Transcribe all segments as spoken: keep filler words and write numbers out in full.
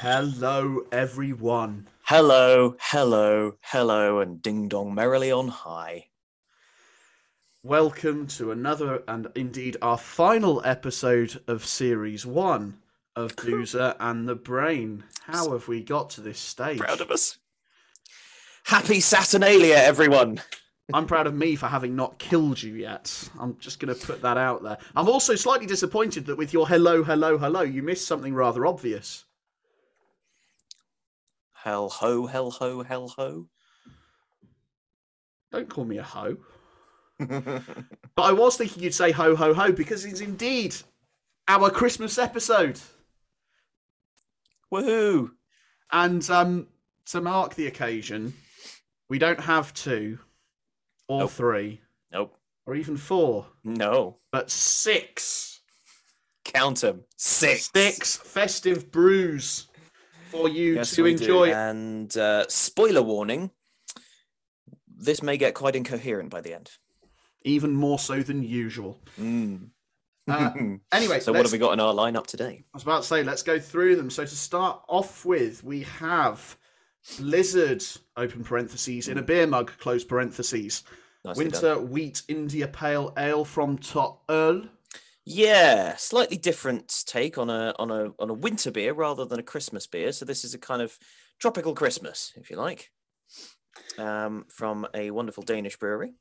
Hello, everyone. Hello, hello, hello, and ding-dong merrily on high. Welcome to another, and indeed our final episode of Series one of Boozer and the Brain. How have we got to this stage? Proud of us. Happy Saturnalia, everyone. I'm proud of me for having not killed you yet. I'm just going to put that out there. I'm also slightly disappointed that with your hello, hello, hello, you missed something rather obvious. Hell ho, hell ho, hell ho. Don't call me a hoe. But I was thinking you'd say ho, ho, ho, because it's indeed our Christmas episode. Woohoo! And um, to mark the occasion, we don't have two or nope. three. Nope. Or even four. No. But six. Count them. Six. Six festive brews for you yes, to enjoy. Do. And uh, spoiler warning, this may get quite incoherent by the end. Even more so than usual. Mm. uh, anyway, so what have we got in our lineup today? I was about to say, let's go through them. So to start off with, we have Blizzard, open parentheses, in a beer mug, close parentheses. Nicely Winter done. Wheat India Pale Ale from To Øl. Yeah, slightly different take on a on a on a winter beer rather than a Christmas beer. So this is a kind of tropical Christmas, if you like, um, from a wonderful Danish brewery.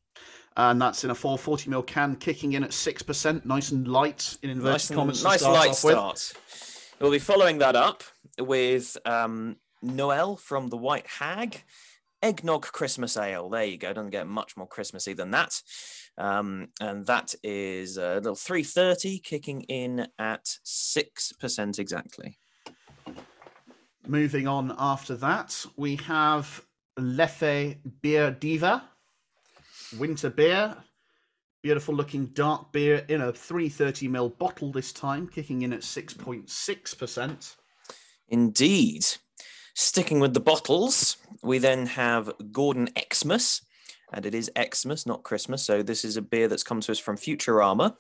And that's in a four forty milliliter can, kicking in at six percent, nice and light in inverted nice commas. Nice start light start. With. We'll be following that up with um, Noël from the White Hag, Eggnog Christmas Ale. There you go. Doesn't get much more Christmassy than that. Um, and that is a little three thirty, kicking in at six percent exactly. Moving on after that, we have Leffe Beer Diva. Winter beer, beautiful looking dark beer in a three thirty milliliter bottle this time, kicking in at six point six percent. Indeed. Sticking with the bottles, we then have Gordon Xmas, and it is Xmas, not Christmas. So this is a beer that's come to us from Futurama,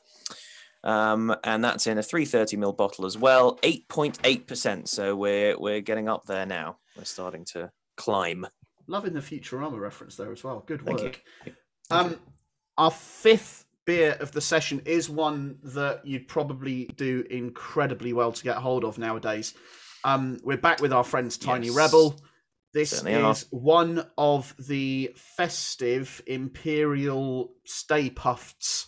um, and that's in a three thirty milliliter bottle as well, eight point eight percent. So we're we're getting up there now. We're starting to climb. Loving the Futurama reference there as well. Good work. Thank you. Um, our fifth beer of the session is one that you'd probably do incredibly well to get hold of nowadays. Um, we're back with our friends Tiny yes. Rebel. This Certainly is are. one of the festive Imperial Stay Puffts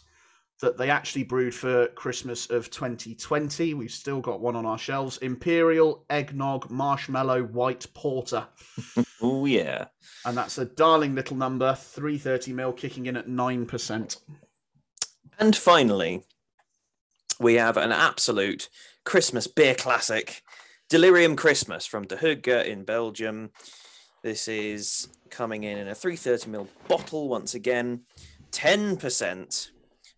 that they actually brewed for Christmas of twenty twenty. We've still got one on our shelves. Imperial Eggnog Marshmallow White Porter. Oh, yeah. And that's a darling little number, three thirty milliliter, kicking in at nine percent. And finally, we have an absolute Christmas beer classic, Delirium Christmas from De Hoeghe in Belgium. This is coming in in a three thirty milliliter bottle once again, ten percent.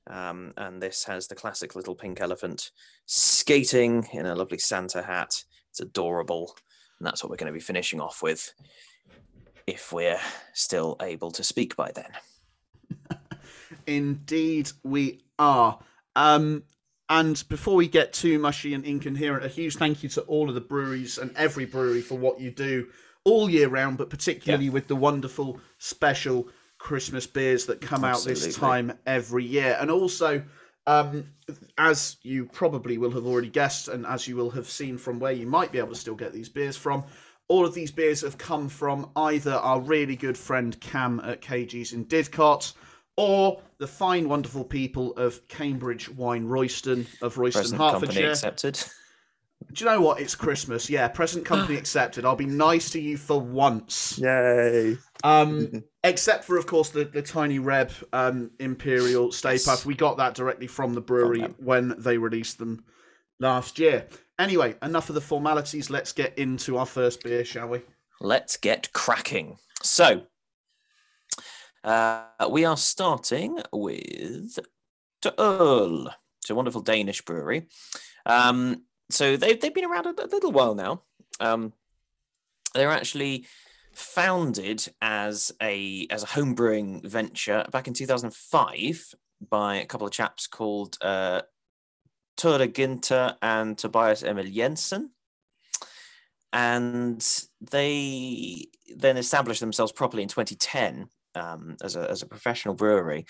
Um, and this has the classic little pink elephant skating in a lovely Santa hat. It's adorable. And that's what we're going to be finishing off with, if we're still able to speak by then. Indeed we are. Um, and before we get too mushy and incoherent, a huge thank you to all of the breweries and every brewery for what you do all year round, but particularly yeah. with the wonderful special Christmas beers that come Absolutely. out this time every year. And also, um, as you probably will have already guessed, and as you will have seen from where you might be able to still get these beers from, all of these beers have come from either our really good friend Cam at K G's in Didcot, or the fine, wonderful people of Cambridge Wine Royston, of Royston, Present Hertfordshire. Accepted. Do you know what? It's Christmas. Yeah, present company accepted. I'll be nice to you for once. Yay. Um, except for, of course, the, the Tiny Reb um, Imperial Stay Puft. We got that directly from the brewery when they released them last year. Anyway, enough of the formalities. Let's get into our first beer, shall we? Let's get cracking. So, uh, we are starting with To Øl. It's a wonderful Danish brewery. Um, so they've, they've been around a little while now. Um, they're actually founded as a as a home brewing venture back in two thousand five by a couple of chaps called uh, Tore Gynther and Tobias Emil Jensen. And they then established themselves properly in twenty ten um, as a, as a professional brewery.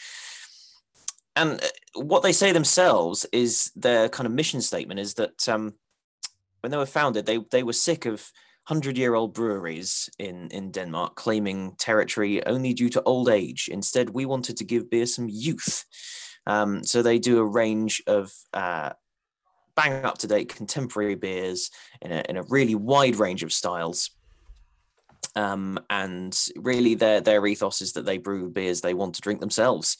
And what they say themselves is their kind of mission statement is that um, when they were founded, they, they were sick of hundred-year-old breweries in, in Denmark claiming territory only due to old age. Instead, we wanted to give beer some youth. Um, so they do a range of... Uh, bang up to date contemporary beers in a, in a really wide range of styles. Um, and really their, their ethos is that they brew beers they want to drink themselves.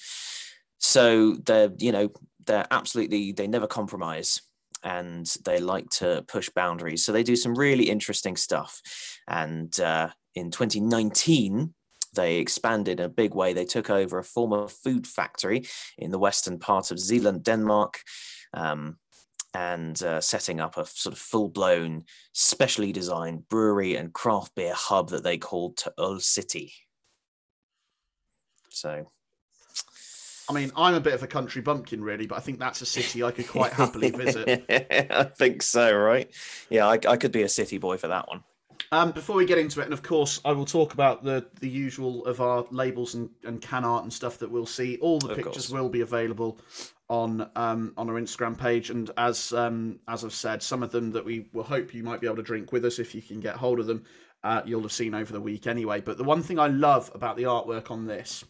So they're, you know, they're absolutely, they never compromise and they like to push boundaries. So they do some really interesting stuff. And uh, in twenty nineteen, they expanded in a big way. They took over a former food factory in the western part of Zealand, Denmark. Um, and uh, setting up a sort of full-blown, specially designed brewery and craft beer hub that they called To Øl City. So... I mean, I'm a bit of a country bumpkin, really, but I think that's a city I could quite happily visit. I think so, right? Yeah, I, I could be a city boy for that one. Um, before we get into it, and of course, I will talk about the, the usual of our labels and, and can art and stuff that we'll see. All the of pictures course. will be available on um on our Instagram page, and as um as I've said, some of them that we will hope you might be able to drink with us if you can get hold of them, uh you'll have seen over the week anyway. But the one thing I love about the artwork on this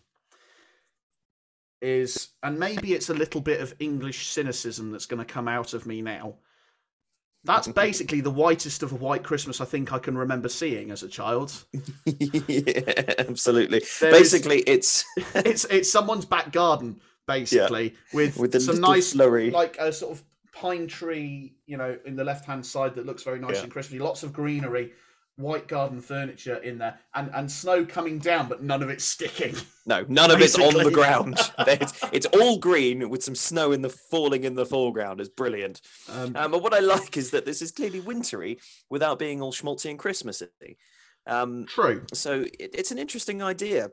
is, and maybe it's a little bit of English cynicism that's going to come out of me now, that's basically the whitest of a white Christmas I think I can remember seeing as a child. Yeah, absolutely. There basically is, it's it's it's someone's back garden. Basically, yeah. with, with some nice, slurry. like a sort of pine tree, you know, in the left-hand side that looks very nice yeah. and crispy. Lots of greenery, white garden furniture in there, and, and snow coming down, but none of it's sticking. No, none basically. of it's on the ground. it's, it's all green with some snow in the falling in the foreground. It's brilliant. Um, um, but what I like is that this is clearly wintry without being all schmaltzy and Christmassy. Um, true. So it, it's an interesting idea.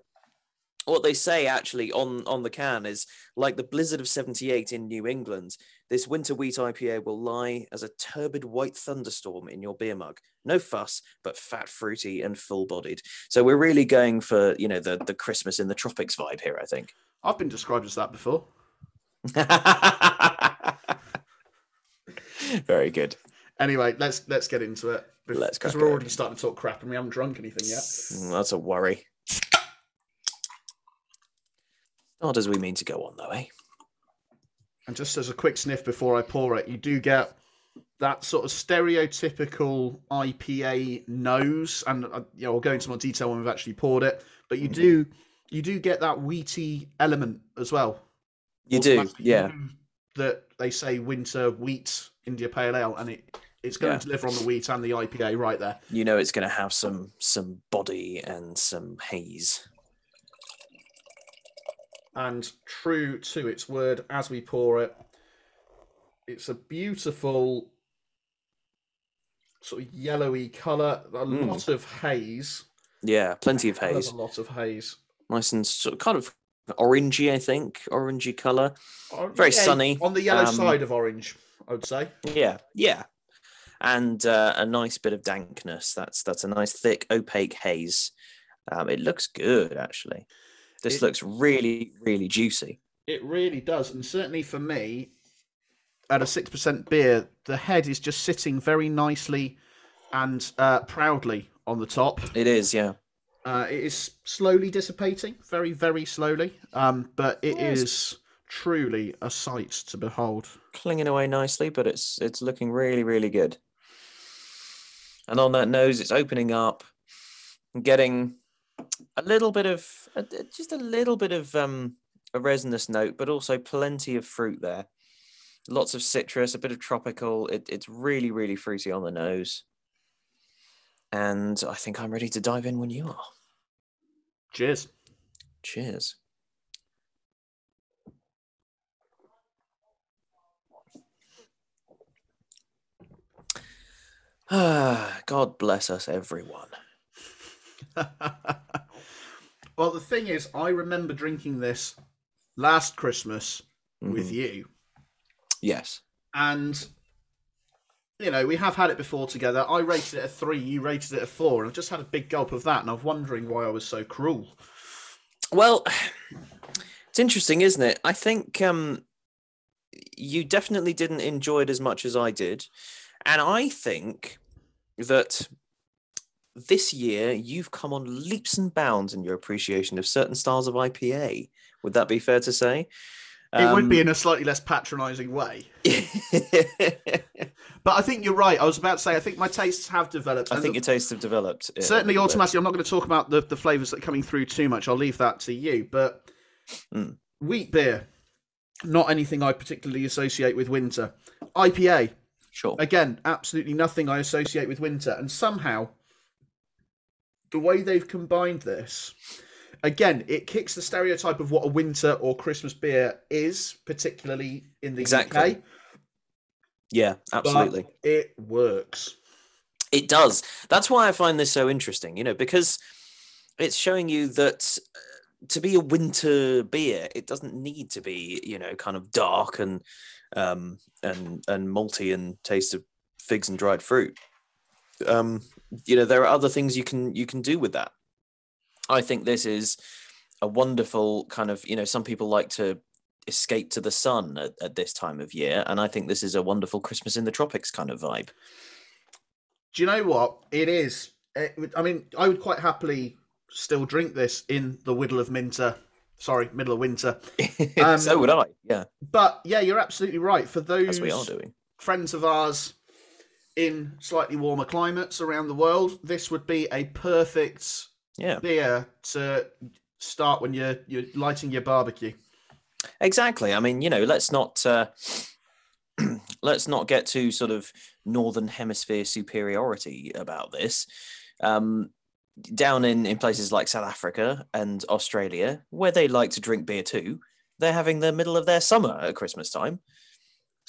What they say actually on, on the can is, like the blizzard of seventy-eight in New England, this winter wheat I P A will lie as a turbid white thunderstorm in your beer mug. No fuss, but fat, fruity and full-bodied. So we're really going for, you know, the, the Christmas in the tropics vibe here, I think. I've been described as that before. Very good. Anyway, let's let's get into it. Let's Because we're already starting to talk crap and we haven't drunk anything yet. That's a worry. Not as we mean to go on, though, eh? And just as a quick sniff before I pour it, you do get that sort of stereotypical I P A nose, and uh, you know, I'll go into more detail when we've actually poured it. But you do, you do get that wheaty element as well. You do, yeah. That they say winter wheat India Pale Ale, and it it's going yeah. to deliver on the wheat and the I P A right there. You know, it's going to have some some body and some haze. And true to its word, as we pour it, it's a beautiful sort of yellowy colour. A mm. lot of haze. Yeah, plenty of haze. A lot of haze. Nice and sort of kind of orangey, I think. Orangey colour. Very yeah, sunny. On the yellow um, side of orange, I would say. Yeah, yeah. And uh, a nice bit of dankness. That's that's a nice thick opaque haze. Um, it looks good, actually. This it, looks really, really juicy. It really does. And certainly for me, at a six percent beer, the head is just sitting very nicely and uh, proudly on the top. It is, yeah. Uh, it is slowly dissipating, very, very slowly. Um, but it yes. is truly a sight to behold. Clinging away nicely, but it's it's looking really, really good. And on that nose, it's opening up and getting... a little bit of, just a little bit of um, a resinous note, but also plenty of fruit there. Lots of citrus, a bit of tropical. It, it's really, really fruity on the nose. And I think I'm ready to dive in when you are. Cheers. Cheers. Ah, God bless us, everyone. Well, the thing is, I remember drinking this last Christmas mm-hmm. with you. Yes. And you know, we have had it before together. I rated it a three, you rated it a four, and I've just had a big gulp of that, and I'm wondering why I was so cruel. Well, it's interesting, isn't it? I think um, you definitely didn't enjoy it as much as I did, and I think that this year you've come on leaps and bounds in your appreciation of certain styles of I P A. Would that be fair to say? It um, would be in a slightly less patronising way. But I think you're right. I was about to say, I think my tastes have developed. I think the, your tastes have developed. Yeah, certainly automatically. I'm not going to talk about the, the flavours that are coming through too much. I'll leave that to you. But mm. wheat beer, not anything I particularly associate with winter. I P A, sure. Again, absolutely nothing I associate with winter. And somehow, the way they've combined this... Again, it kicks the stereotype of what a winter or Christmas beer is, particularly in the exactly. U K. Yeah, absolutely. But it works. It does. That's why I find this so interesting, you know, because it's showing you that to be a winter beer, it doesn't need to be, you know, kind of dark and um, and and malty and taste of figs and dried fruit. Um, you know, there are other things you can you can do with that. I think this is a wonderful kind of, you know, some people like to escape to the sun at, at this time of year. And I think this is a wonderful Christmas in the tropics kind of vibe. Do you know what? It is. It, I mean, I would quite happily still drink this in the middle of winter. Sorry, middle of winter. Um, so would I, yeah. But yeah, you're absolutely right. For those we are doing. Friends of ours in slightly warmer climates around the world, this would be a perfect... Yeah, beer to start when you're you're lighting your barbecue. Exactly. I mean, you know, let's not uh, let's not get too sort of northern hemisphere superiority about this. Um, down in in places like South Africa and Australia, where they like to drink beer too, they're having the middle of their summer at Christmas time.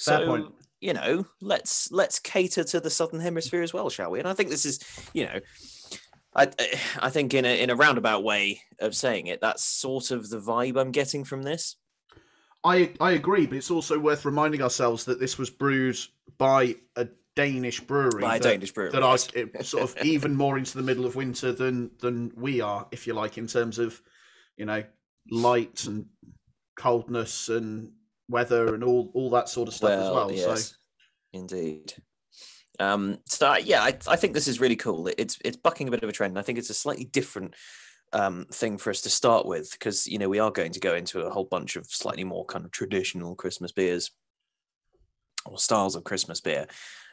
Fair so. Point. You know, let's let's cater to the southern hemisphere as well, shall we? And I think this is, you know. I I think in a in a roundabout way of saying it, that's sort of the vibe I'm getting from this. I I agree, but it's also worth reminding ourselves that this was brewed by a Danish brewery. By a that, Danish brewery. That are sort of even more into the middle of winter than than we are, if you like, in terms of, you know, light and coldness and weather and all, all that sort of stuff well, as well. Yes, so. Indeed. Um, so yeah, I, I think this is really cool. It, it's it's bucking a bit of a trend. I think it's a slightly different um, thing for us to start with because, you know, we are going to go into a whole bunch of slightly more kind of traditional Christmas beers or styles of Christmas beer.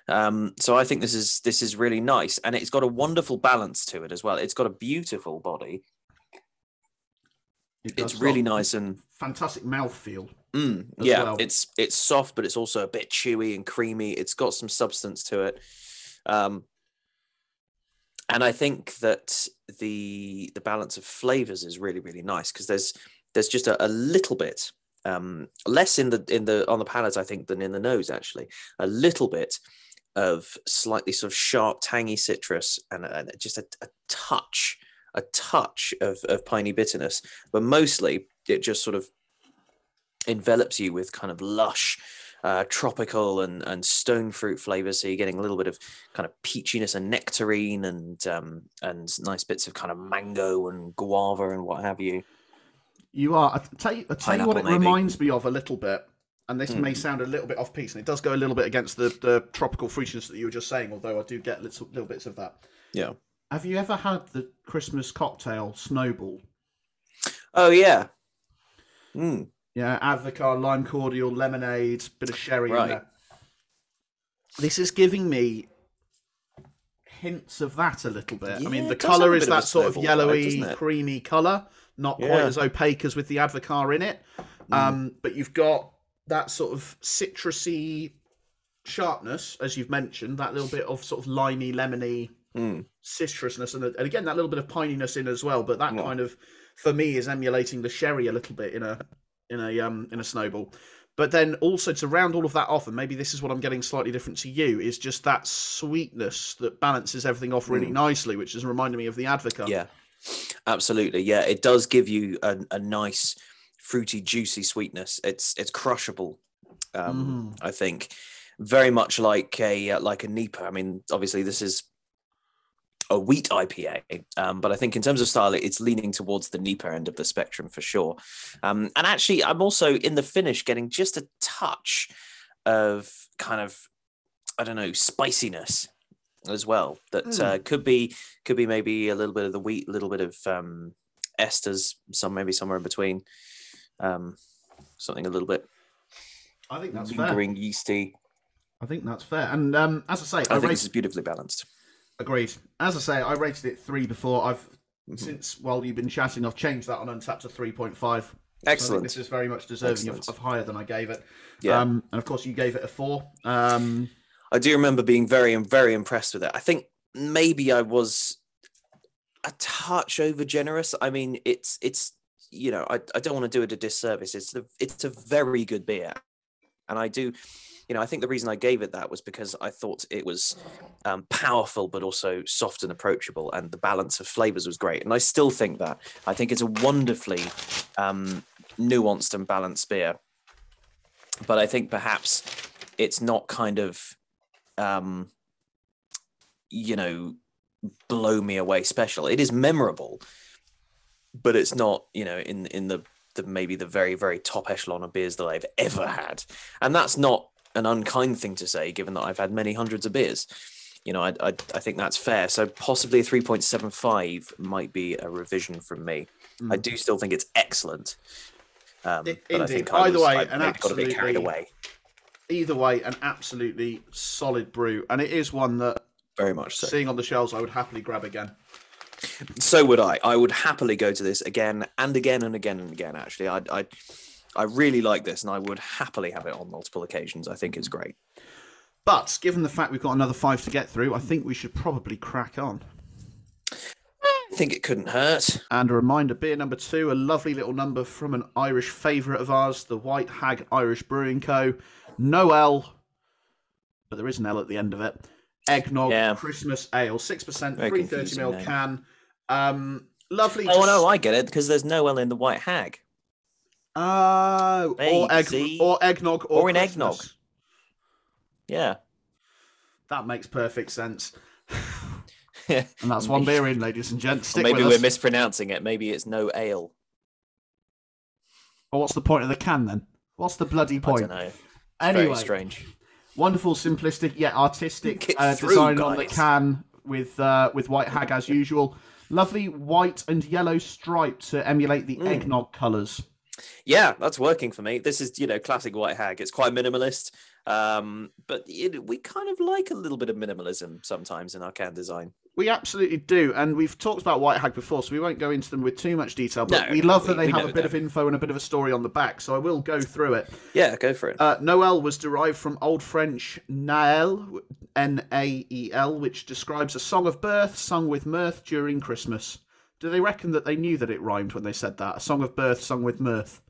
Um, so I think this is this is really nice, and it's got a wonderful balance to it as well. It's got a beautiful body. It it's really nice and fantastic mouthfeel. Mm, yeah, well. it's it's soft, but it's also a bit chewy and creamy. It's got some substance to it, um, and I think that the the balance of flavors is really really nice because there's there's just a, a little bit um, less in the in the on the palate I think than in the nose actually. A little bit of slightly sort of sharp tangy citrus and, and just a, a touch a touch of of piney bitterness, but mostly it just sort of envelops you with kind of lush uh tropical and and stone fruit flavor, so you're getting a little bit of kind of peachiness and nectarine and um and nice bits of kind of mango and guava and what have you. You are I tell you, I tell you what it maybe. reminds me of a little bit, and this mm. may sound a little bit off piece, and it does go a little bit against the, the tropical fruitiness that you were just saying, although I do get little little bits of that. Yeah. Have you ever had the Christmas cocktail Snowball? Oh yeah. Hmm. Yeah, avocado, lime cordial, lemonade, bit of sherry right. in there. This is giving me hints of that a little bit. Yeah, I mean, the colour is that of sort of yellowy, vibe, creamy colour, not yeah. quite as opaque as with the avocado in it. Mm. Um, but you've got that sort of citrusy sharpness, as you've mentioned, that little bit of sort of limey, lemony mm. citrusness, and, and again, that little bit of pininess in as well. But that yeah. kind of, for me, is emulating the sherry a little bit in a... in a um in a Snowball. But then also to round all of that off, and maybe this is what I'm getting slightly different to you, is just that sweetness that balances everything off really mm. nicely, which is reminding me of the Advoca. Yeah, absolutely. Yeah, it does give you a, a nice fruity, juicy sweetness. It's it's crushable, um, mm. I think. very much like a uh, like a N I P A. I mean, obviously this is a wheat I P A, um, but I think in terms of style, it's leaning towards the N I P A end of the spectrum for sure. Um, and actually, I'm also in the finish getting just a touch of kind of, I don't know, spiciness as well. That mm. uh, could be could be maybe a little bit of the wheat, a little bit of um, esters, some maybe somewhere in between, um, something a little bit. I think that's lingering, fair. Yeasty. I think that's fair. And um, as I say, I, I think this is beautifully balanced. Agreed. As I say, I rated it three before. I've mm-hmm. since while you've been chatting, I've changed that on Untappd to three point five. So excellent. This is very much deserving of, of higher than I gave it. Yeah. Um, and of course, you gave it a four. Um, I do remember being very, very impressed with it. I think maybe I was a touch over generous. I mean, it's it's you know, I I don't want to do it a disservice. It's the, it's a very good beer, and I do. You know, I think the reason I gave it that was because I thought it was um, powerful, but also soft and approachable, and the balance of flavors was great. And I still think that. I think it's a wonderfully um, nuanced and balanced beer. But I think perhaps it's not kind of, um, you know, blow me away special. It is memorable, but it's not, you know, in, in the, the maybe the very, very top echelon of beers that I've ever had. And that's not an unkind thing to say, given that I've had many hundreds of beers. You know, I I, I think that's fair. So possibly a three point seven five might be a revision from me. Mm. I do still think it's excellent. Um, it, but indeed. I think I either was, way, I an absolutely got a bit carried away. Either way, an absolutely solid brew, and it is one that very much so. Seeing on the shelves, I would happily grab again. So would I. I would happily go to this again and again and again and again. Actually, I. I I really like this, and I would happily have it on multiple occasions. I think it's great. But given the fact we've got another five to get through, I think we should probably crack on. I think it couldn't hurt. And a reminder, beer number two, a lovely little number from an Irish favourite of ours, the White Hag Irish Brewing Co. Noël, but there is an L at the end of it. Eggnog yeah. Christmas Ale, six percent, three hundred thirty milliliters can. Um, lovely. Oh, just... no, I get it, because there's Noël in the White Hag. Oh, or, egg, or eggnog, or, or an Christmas. Eggnog. Yeah, that makes perfect sense. And that's one beer in, ladies and gents. Stick or maybe with we're us. Mispronouncing it. Maybe it's no ale. Well, what's the point of the can then? What's the bloody point? I don't know. It's anyway, very strange, wonderful, simplistic yet artistic uh, through, design guys. On the can with uh, with White Hag as usual. Lovely white and yellow stripe to emulate the mm. eggnog colours. Yeah, that's working for me. This is, you know, classic White Hag. It's quite minimalist, um, but it, we kind of like a little bit of minimalism sometimes in our can design. We absolutely do, and we've talked about White Hag before, so we won't go into them with too much detail, but no, we love that we, they we have a bit know. Of info and a bit of a story on the back, so I will go through it. Yeah, go for it. Uh, Noël was derived from Old French Nael, N A E L, which describes a song of birth sung with mirth during Christmas. Do they reckon that they knew that it rhymed when they said that? A song of birth sung with mirth.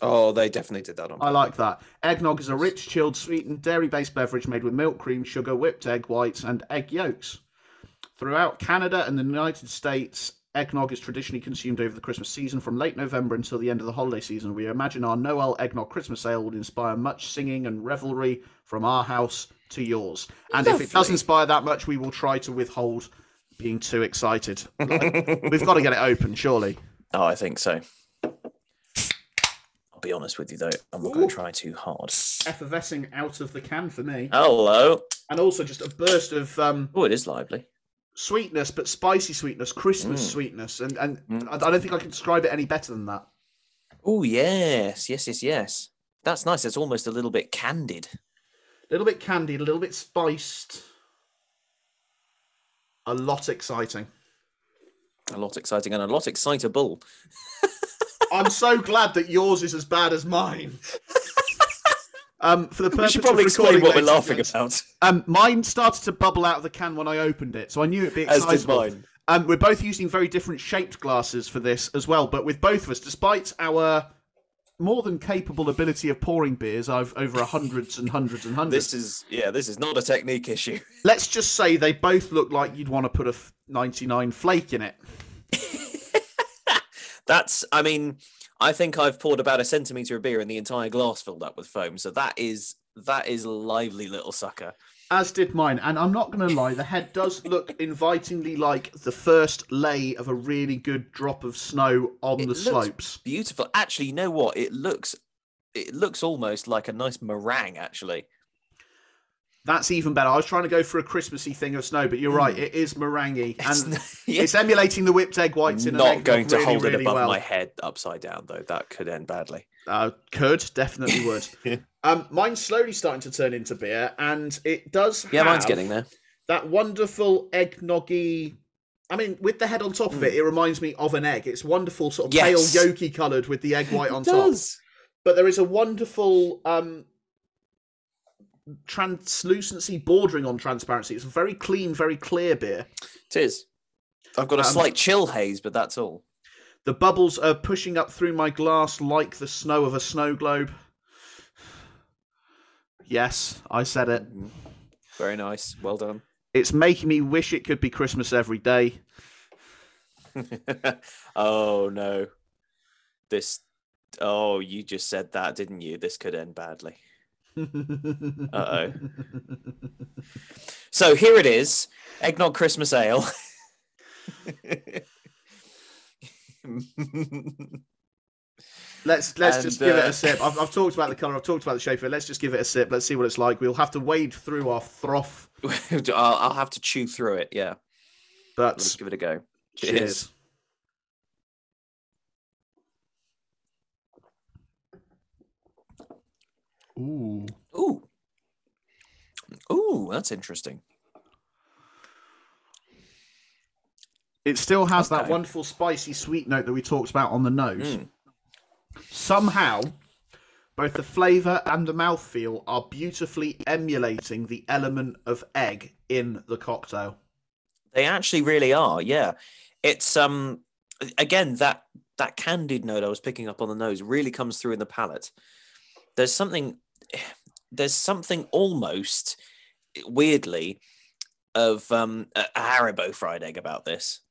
Oh, they definitely did that on purpose. I like that. Eggnog is a rich, chilled, sweetened, dairy-based beverage made with milk, cream, sugar, whipped egg whites, and egg yolks. Throughout Canada and the United States, eggnog is traditionally consumed over the Christmas season from late November until the end of the holiday season. We imagine our Noël Eggnog Christmas Ale would inspire much singing and revelry from our house to yours. And lovely. If it does inspire that much, we will try to withhold... being too excited. Like, we've got to get it open, surely. Oh, I think so. I'll be honest with you, though. I'm not Ooh. Going to try too hard. Effervescing out of the can for me. Hello. And also just a burst of... Um, oh, it is lively. Sweetness, but spicy sweetness, Christmas mm. sweetness. And, and mm. I don't think I can describe it any better than that. Oh, yes. Yes, yes, yes. That's nice. It's almost a little bit candied. A little bit candied, a little bit spiced... A lot exciting. A lot exciting and a lot excitable. I'm so glad that yours is as bad as mine. Um, for the purpose we should probably of explain what we're laughing about. Um, mine started to bubble out of the can when I opened it, so I knew it'd be excitable. As did mine. Um, we're both using very different shaped glasses for this as well, but with both of us, despite our... more than capable ability of pouring beers I've over hundreds and hundreds and hundreds. This is, yeah, this is not a technique issue. Let's just say they both look like you'd want to put a ninety-nine flake in it. That's, I mean, I think I've poured about a centimetre of beer and the entire glass filled up with foam, so that is that is lively, little sucker. As did mine. And I'm not going to lie, the head does look invitingly like the first lay of a really good drop of snow on it the slopes. Beautiful. Actually, you know what? It looks it looks almost like a nice meringue, actually. That's even better. I was trying to go for a Christmassy thing of snow, but you're mm. right. It is meringue. It's and yeah. it's emulating the whipped egg whites in an egg. Not going to really, hold it really above well. my head upside down, though. That could end badly. Uh, could. Definitely would. yeah. um, mine's slowly starting to turn into beer, and it does Yeah, have mine's getting there. That wonderful eggnoggy... I mean, with the head on top mm. of it, it reminds me of an egg. It's wonderful, sort of yes. pale yolky coloured with the egg white on it top. Does. But there is a wonderful... Um, translucency bordering on transparency. It's a very clean, very clear beer. It is. I've got a um, slight chill haze, but that's all. The bubbles are pushing up through my glass like the snow of a snow globe. Yes, I said it. Very nice. Well done. It's making me wish it could be Christmas every day. Oh, no. This... Oh, you just said that, didn't you? This could end badly. Uh-oh. So here it is, Eggnog Christmas Ale. Let's let's and, just give uh, it a sip. I've, I've talked about the colour, I've talked about the shape of it. Let's just give it a sip. Let's see what it's like. We'll have to wade through our froth. I'll, I'll have to chew through it, yeah. But let's give it a go. Cheers. Cheers. Ooh. Ooh. Ooh, that's interesting. It still has okay. that wonderful spicy sweet note that we talked about on the nose. Mm. Somehow, both the flavour and the mouthfeel are beautifully emulating the element of egg in the cocktail. They actually really are, yeah. It's, um, again, that, that candied note I was picking up on the nose really comes through in the palate. There's something... There's something almost weirdly of um, a Haribo fried egg about this.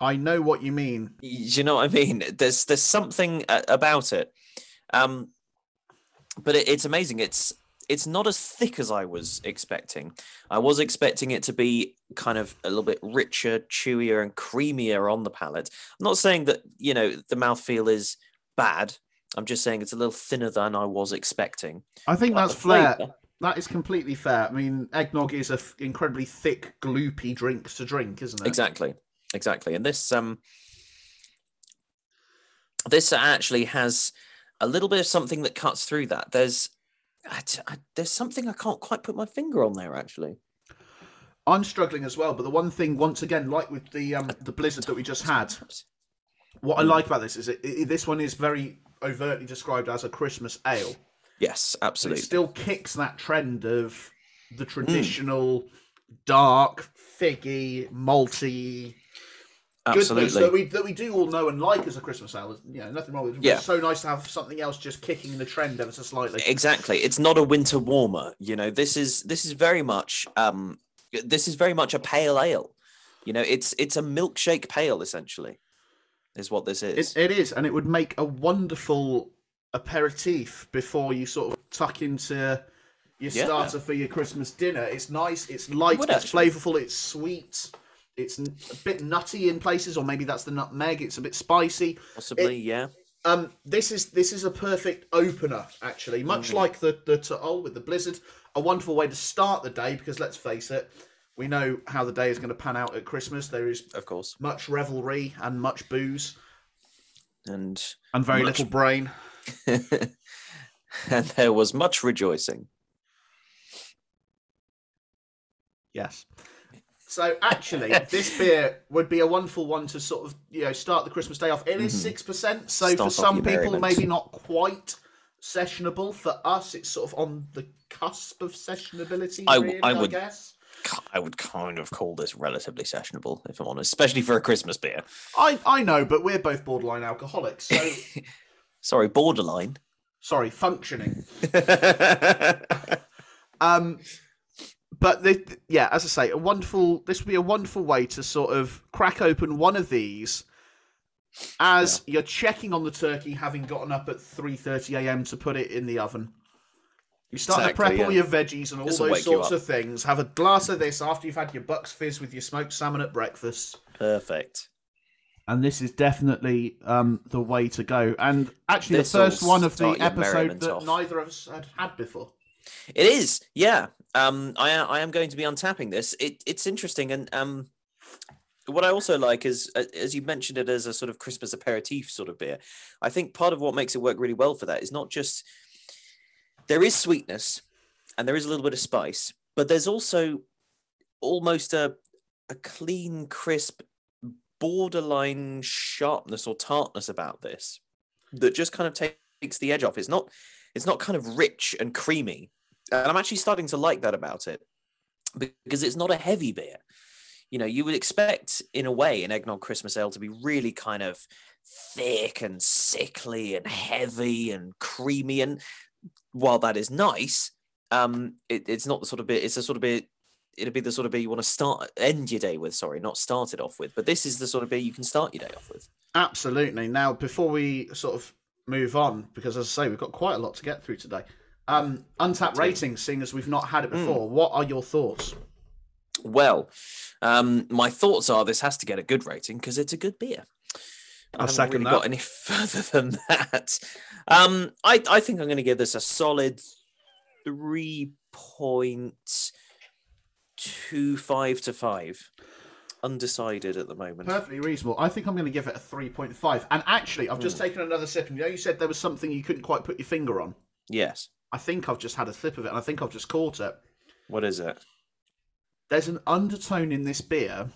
I know what you mean. Do you know what I mean? There's there's something about it, um, but it, it's amazing. It's it's not as thick as I was expecting. I was expecting it to be kind of a little bit richer, chewier, and creamier on the palate. I'm not saying that you know the mouthfeel is bad. I'm just saying it's a little thinner than I was expecting. I think like that's fair. That is completely fair. I mean, eggnog is an f- incredibly thick, gloopy drink to drink, isn't it? Exactly, exactly. And this, um, this actually has a little bit of something that cuts through that. There's, I, I, there's something I can't quite put my finger on there. Actually, I'm struggling as well. But the one thing, once again, like with the um, the blizzard that we just had, what I like about this is it, it, this one is very overtly described as a Christmas ale. Yes, absolutely. It still kicks that trend of the traditional mm. dark, figgy, malty absolutely. goodness that we that we do all know and like as a Christmas ale. You know, nothing wrong with it. Yeah. It's so nice to have something else just kicking the trend ever so slightly. Exactly. It's not a winter warmer. You know, this is this is very much um, this is very much a pale ale. You know, it's it's a milkshake pale essentially. Is what this is. It, it is, and it would make a wonderful aperitif before you sort of tuck into your yeah. starter for your Christmas dinner. It's nice, it's light, it it's actually. flavorful, it's sweet, it's a bit nutty in places, or maybe that's the nutmeg. It's a bit spicy, possibly. It, yeah. Um, this is this is a perfect opener, actually, much mm. like the the To Øl with the blizzard. A wonderful way to start the day because let's face it. We know how the day is going to pan out at Christmas. There is, of course, much revelry and much booze, and and very much... little brain. And there was much rejoicing. Yes. So actually, this beer would be a wonderful one to sort of you know start the Christmas day off. It mm-hmm. is six percent, so start for some people, maybe not quite sessionable. For us, it's sort of on the cusp of sessionability. I, really, I, I would guess. I would kind of call this relatively sessionable, if I'm honest, especially for a Christmas beer. I, I know, but we're both borderline alcoholics. So... Sorry, borderline. Sorry, functioning. um, but the, yeah, as I say, a wonderful. This would be a wonderful way to sort of crack open one of these, as yeah. you're checking on the turkey, having gotten up at three thirty a m to put it in the oven. You start exactly, to prep yeah. all your veggies and all This'll those sorts of things. Have a glass of this after you've had your Bucks Fizz with your smoked salmon at breakfast. Perfect. And this is definitely um, the way to go. And actually this the first one of the episode that off. neither of us had had before. It is, yeah. Um, I, I am going to be untapping this. It, it's interesting. And um, what I also like is, as you mentioned it as a sort of Christmas aperitif sort of beer, I think part of what makes it work really well for that is not just... There is sweetness and there is a little bit of spice, but there's also almost a, a clean, crisp, borderline sharpness or tartness about this that just kind of takes the edge off. It's not, it's not kind of rich and creamy. And I'm actually starting to like that about it because it's not a heavy beer. You know, you would expect in a way an eggnog Christmas ale to be really kind of thick and sickly and heavy and creamy. And while that is nice, um, it, it's not the sort of beer, it's a sort of beer it'll be the sort of beer you want to start end your day with, sorry, not start it off with. But this is the sort of beer you can start your day off with. Absolutely. Now, before we sort of move on, because as I say, we've got quite a lot to get through today. Um, Untapped rating, seeing as we've not had it before, mm. what are your thoughts? Well, um, my thoughts are this has to get a good rating because it's a good beer. I, I haven't really that. got any further than that. Um, I, I think I'm going to give this a solid three point two five to five. Undecided at the moment. Perfectly reasonable. I think I'm going to give it a three point five. And actually, I've just mm. taken another sip. And you know, you said there was something you couldn't quite put your finger on. Yes. I think I've just had a sip of it, and I think I've just caught it. What is it? There's an undertone in this beer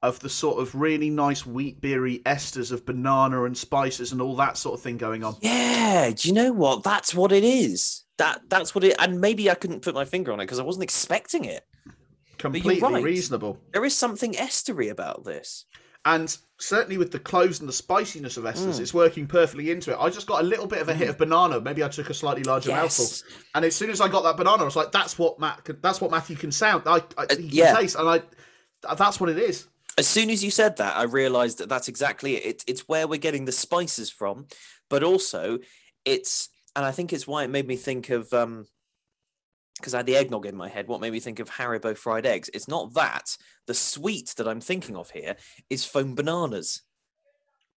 of the sort of really nice wheat beery esters of banana and spices and all that sort of thing going on. Yeah, do you know what? That's what it is. That that's what it. And maybe I couldn't put my finger on it because I wasn't expecting it. Completely right. Reasonable. There is something estery about this, and certainly with the cloves and the spiciness of esters, mm. it's working perfectly into it. I just got a little bit of a hit of banana. Maybe I took a slightly larger yes. mouthful, and as soon as I got that banana, I was like, "That's what Matt. Could, that's what Matthew can sound. I, I he uh, yeah. can taste, and I. That's what it is." As soon as you said that, I realised that that's exactly it. it. It's where we're getting the spices from, but also it's, and I think it's why it made me think of, um, because I had the eggnog in my head, what made me think of Haribo fried eggs. It's not that. The sweet that I'm thinking of here is foam bananas.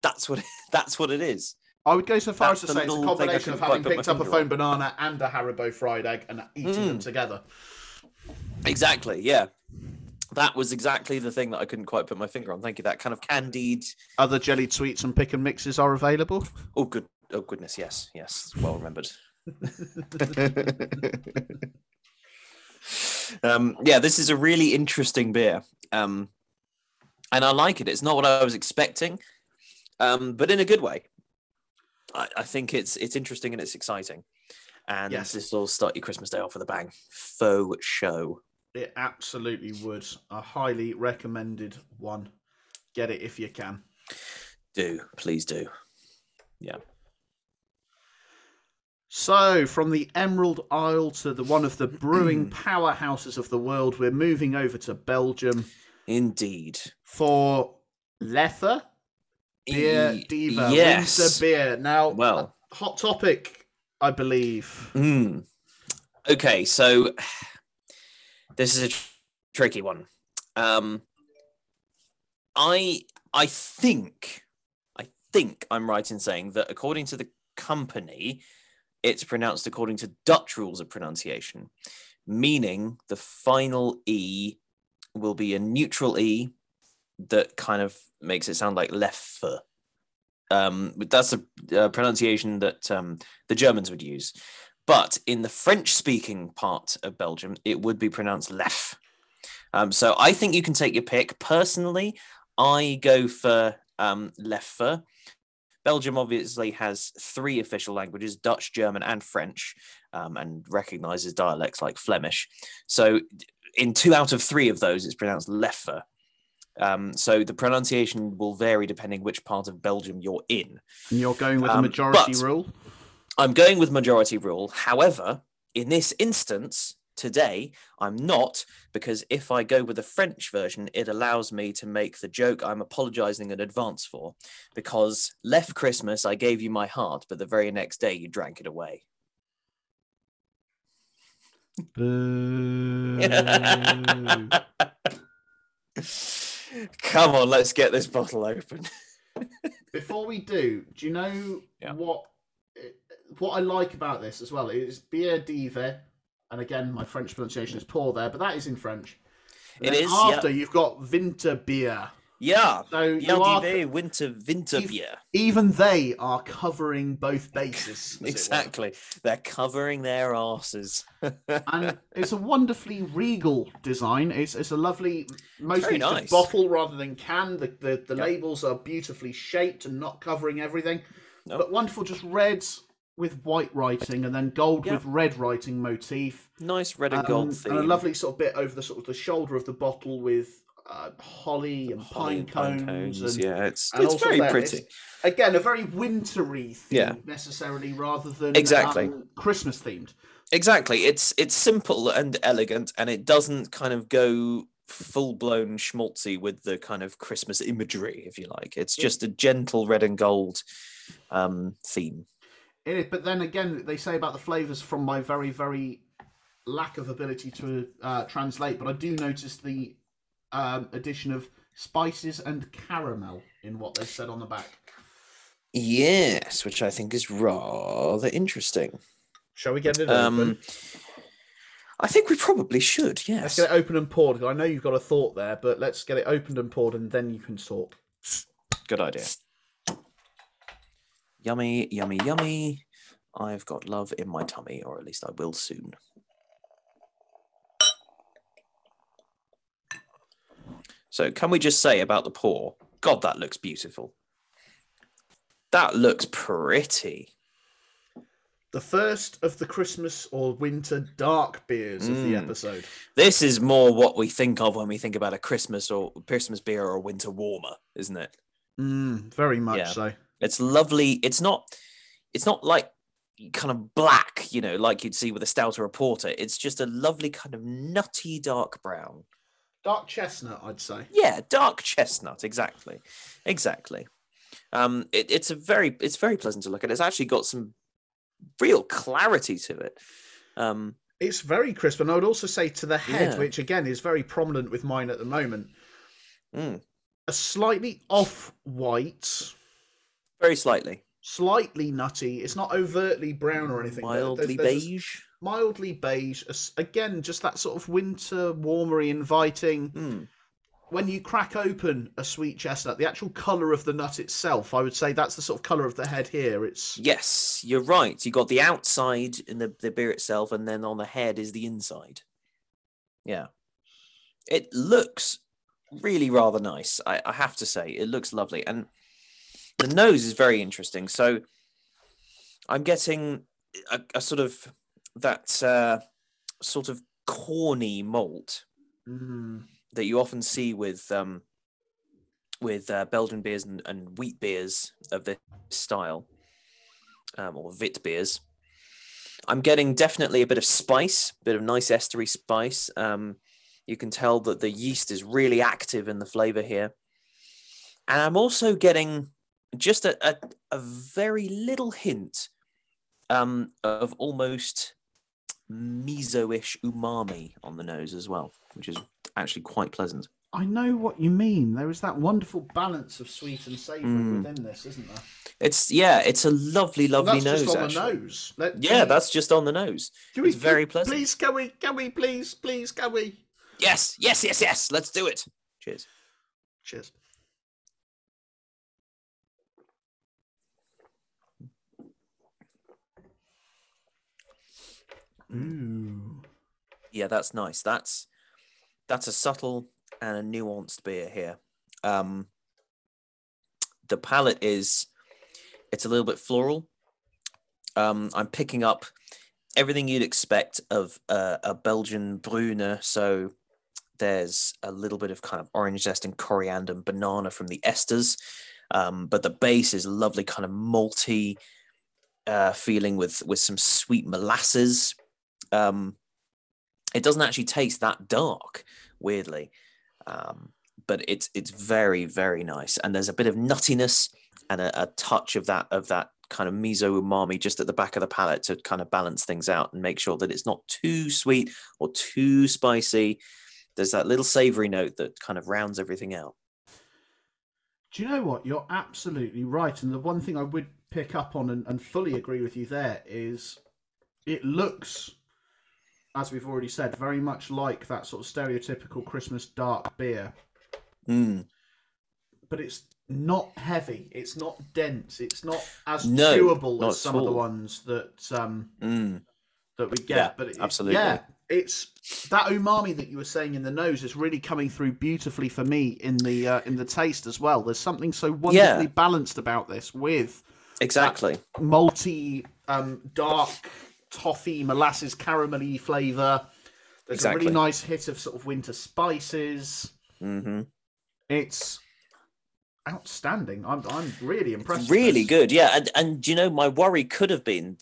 That's what, that's what it is. I would go so far that's as to say it's a combination of having picked up a foam on. banana and a Haribo fried egg and eating mm. them together. Exactly, yeah. That was exactly the thing that I couldn't quite put my finger on. Thank you. That kind of candied. Other jelly sweets and pick and mixes are available. Oh, good. Oh, goodness. Yes. Yes. Well remembered. um, yeah, this is a really interesting beer. Um, and I like it. It's not what I was expecting, um, but in a good way. I, I think it's it's interesting and it's exciting. And yes. this will start your Christmas day off with a bang. Faux show. It absolutely would. A highly recommended one. Get it if you can. Do. Please do. Yeah. So, from the Emerald Isle to the one of the brewing powerhouses of the world, we're moving over to Belgium. Indeed. For Leffe, Beer e- Diva. Yes. Winter beer. Now, well, hot topic, I believe. Mm. Okay, so... This is a tr- tricky one. Um, I I think I think I'm right in saying that according to the company, it's pronounced according to Dutch rules of pronunciation, meaning the final E will be a neutral E that kind of makes it sound like Leffe. Um, that's a, a pronunciation that um, the Germans would use. But in the French-speaking part of Belgium, it would be pronounced Leffe. Um, so I think you can take your pick. Personally, I go for um, Leffe. Belgium obviously has three official languages, Dutch, German, and French, um, and recognises dialects like Flemish. So in two out of three of those, it's pronounced Leffe. Um, so the pronunciation will vary depending which part of Belgium you're in. And you're going with um, the majority but, rule? I'm going with majority rule. However, in this instance, today, I'm not, because if I go with the French version, it allows me to make the joke I'm apologising in advance for, because Leffe Christmas, I gave you my heart, but the very next day you drank it away. Boo. Come on, let's get this bottle open. Before we do, do you know yeah. what what I like about this as well? It's Beer Diva, and again, my French pronunciation is poor there, but that is in French. And it is. After yeah. you've got Winter Beer. Yeah. So L D V, winter, winter beer. Even they are covering both bases. Exactly. They're covering their arses. And it's a wonderfully regal design. It's it's a lovely, mostly nice. bottle rather than can. The the, the yep. labels are beautifully shaped and not covering everything. Nope. But wonderful, just reds with white writing and then gold yep. with red writing motif. Nice red and um, gold theme. And a lovely sort of bit over the sort of the shoulder of the bottle with Uh, holly and holly pine cones, and pine cones. And, yeah, it's and it's very there. pretty. It's, again, a very wintry theme, yeah. necessarily, rather than exactly um, Christmas themed. Exactly, it's it's simple and elegant, and it doesn't kind of go full blown schmaltzy with the kind of Christmas imagery, if you like. It's just a gentle red and gold um, theme. It is, but then again, they say about the flavors from my very very lack of ability to uh, translate, but I do notice the Um, addition of spices and caramel in what they said on the back. Yes, which I think is rather interesting. Shall we get it um, open? I think we probably should, yes. Let's get it open and poured. I know you've got a thought there, but let's get it opened and poured and then you can talk. Good idea. Yummy, yummy, yummy. I've got love in my tummy, or at least I will soon. So can we just say about the pour, God, that looks beautiful. That looks pretty. The first of the Christmas or winter dark beers mm. of the episode. This is more what we think of when we think about a Christmas or Christmas beer or a winter warmer, isn't it? Mm, very much yeah. so. It's lovely. It's not, it's not like kind of black, you know, like you'd see with a stout or a porter. It's just a lovely kind of nutty dark brown. Dark chestnut, I'd say. Yeah, dark chestnut, exactly, exactly. Um, it, it's a very, it's very pleasant to look at. It's actually got some real clarity to it. Um, it's very crisp, and I would also say to the head, yeah. which again is very prominent with mine at the moment, mm. a slightly off-white, very slightly, slightly nutty. It's not overtly brown or anything. Mildly there's, there's, beige. Mildly beige, again, just that sort of winter, warmery, inviting. Mm. When you crack open a sweet chestnut, the actual colour of the nut itself, I would say that's the sort of colour of the head here. It's yes, you're right. You got the outside in the, the beer itself, and then on the head is the inside. Yeah. It looks really rather nice, I, I have to say. It looks lovely. And the nose is very interesting. So I'm getting a, a sort of... that uh, sort of corny malt mm. that you often see with um, with uh, Belgian beers and, and wheat beers of this style, um, or wit beers. I'm getting definitely a bit of spice, a bit of nice estery spice. Um, you can tell that the yeast is really active in the flavour here. And I'm also getting just a, a, a very little hint um, of almost... miso-ish umami on the nose as well, which is actually quite pleasant. I know what you mean. There is that wonderful balance of sweet and savoury mm. within this, isn't there? It's yeah, it's a lovely, lovely nose. That's just on actually. the nose. Let, yeah, we, that's just on the nose. It's we, very pleasant. Please, can we? Can we? Please, please, can we? Yes, yes, yes, yes. Let's do it. Cheers. Cheers. Ooh. Yeah, that's nice. That's that's a subtle and a nuanced beer here. Um, the palate is it's a little bit floral. Um, I'm picking up everything you'd expect of uh, a Belgian Brune. So there's a little bit of kind of orange zest and coriander and banana from the esters, um, but the base is lovely, kind of malty uh, feeling with with some sweet molasses. Um, it doesn't actually taste that dark, weirdly, um, but it's it's very very nice. And there's a bit of nuttiness and a, a touch of that of that kind of miso umami just at the back of the palate to kind of balance things out and make sure that it's not too sweet or too spicy. There's that little savory note that kind of rounds everything out. Do you know what? You're absolutely right. And the one thing I would pick up on and, and fully agree with you there is it looks, as we've already said, very much like that sort of stereotypical Christmas dark beer. Mm. But it's not heavy. It's not dense. It's not as no, chewable not as some all. of the ones that um, mm. that we get. Yeah, but it, absolutely. Yeah, it's that umami that you were saying in the nose is really coming through beautifully for me in the uh, in the taste as well. There's something so wonderfully yeah. balanced about this with exactly malty, um, dark toffee, molasses, caramelly flavour. There's exactly. a really nice hit of sort of winter spices. Mm-hmm. It's outstanding. I'm I'm really impressed. It's really good, yeah. And and you know, my worry could have been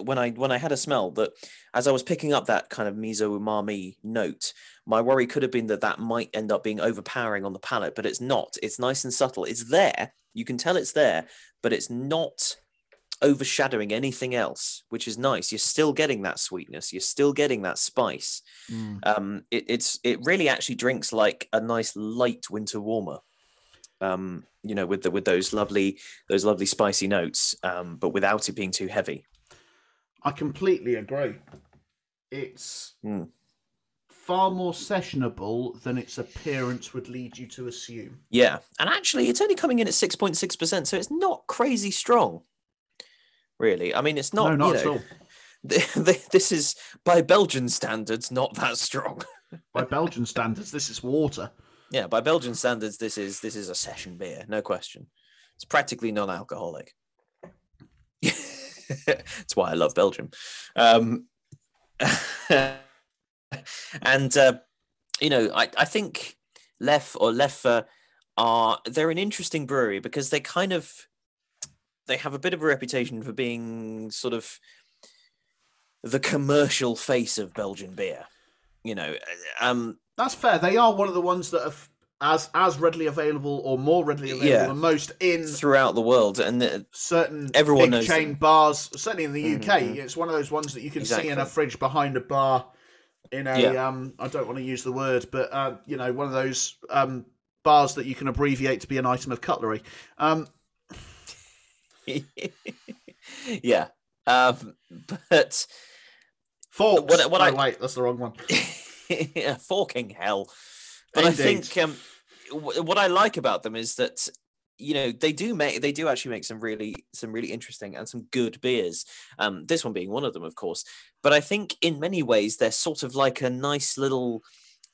when I when I had a smell that as I was picking up that kind of miso umami note, my worry could have been that that might end up being overpowering on the palate, but it's not. It's nice and subtle. It's there. You can tell it's there, but it's not overshadowing anything else, which is nice. You're still getting that sweetness. You're still getting that spice. Mm. Um, it, it's it really actually drinks like a nice light winter warmer. Um, you know, with the, with those lovely, those lovely spicy notes, um, but without it being too heavy. I completely agree. It's mm. far more sessionable than its appearance would lead you to assume. Yeah. And actually it's only coming in at six point six percent. So it's not crazy strong, really. I mean, it's not, no, not you at know, all. This is by Belgian standards, not that strong. By Belgian standards, this is water. Yeah, by Belgian standards, this is this is a session beer, no question. It's practically non-alcoholic. That's why I love Belgium. Um, and, uh, you know, I, I think Leffe or Leffe are, they're an interesting brewery because they kind of, they have a bit of a reputation for being sort of the commercial face of Belgian beer, you know. Um, That's fair. They are one of the ones that are as as readily available or more readily available yeah. than most in throughout the world, and the, certain everyone big knows chain them. bars. Certainly in the mm-hmm. U K, it's one of those ones that you can exactly. see in a fridge behind a bar. In a yeah. um, I don't want to use the word, but uh, you know, one of those um, bars that you can abbreviate to be an item of cutlery. Um, yeah, um, but forks. What, what oh I... wait, that's the wrong one. Forking hell. But Indeed. I think um, w- what I like about them is that, you know, they do make they do actually make some really some really interesting and some good beers. Um, this one being one of them, of course. But I think in many ways they're sort of like a nice little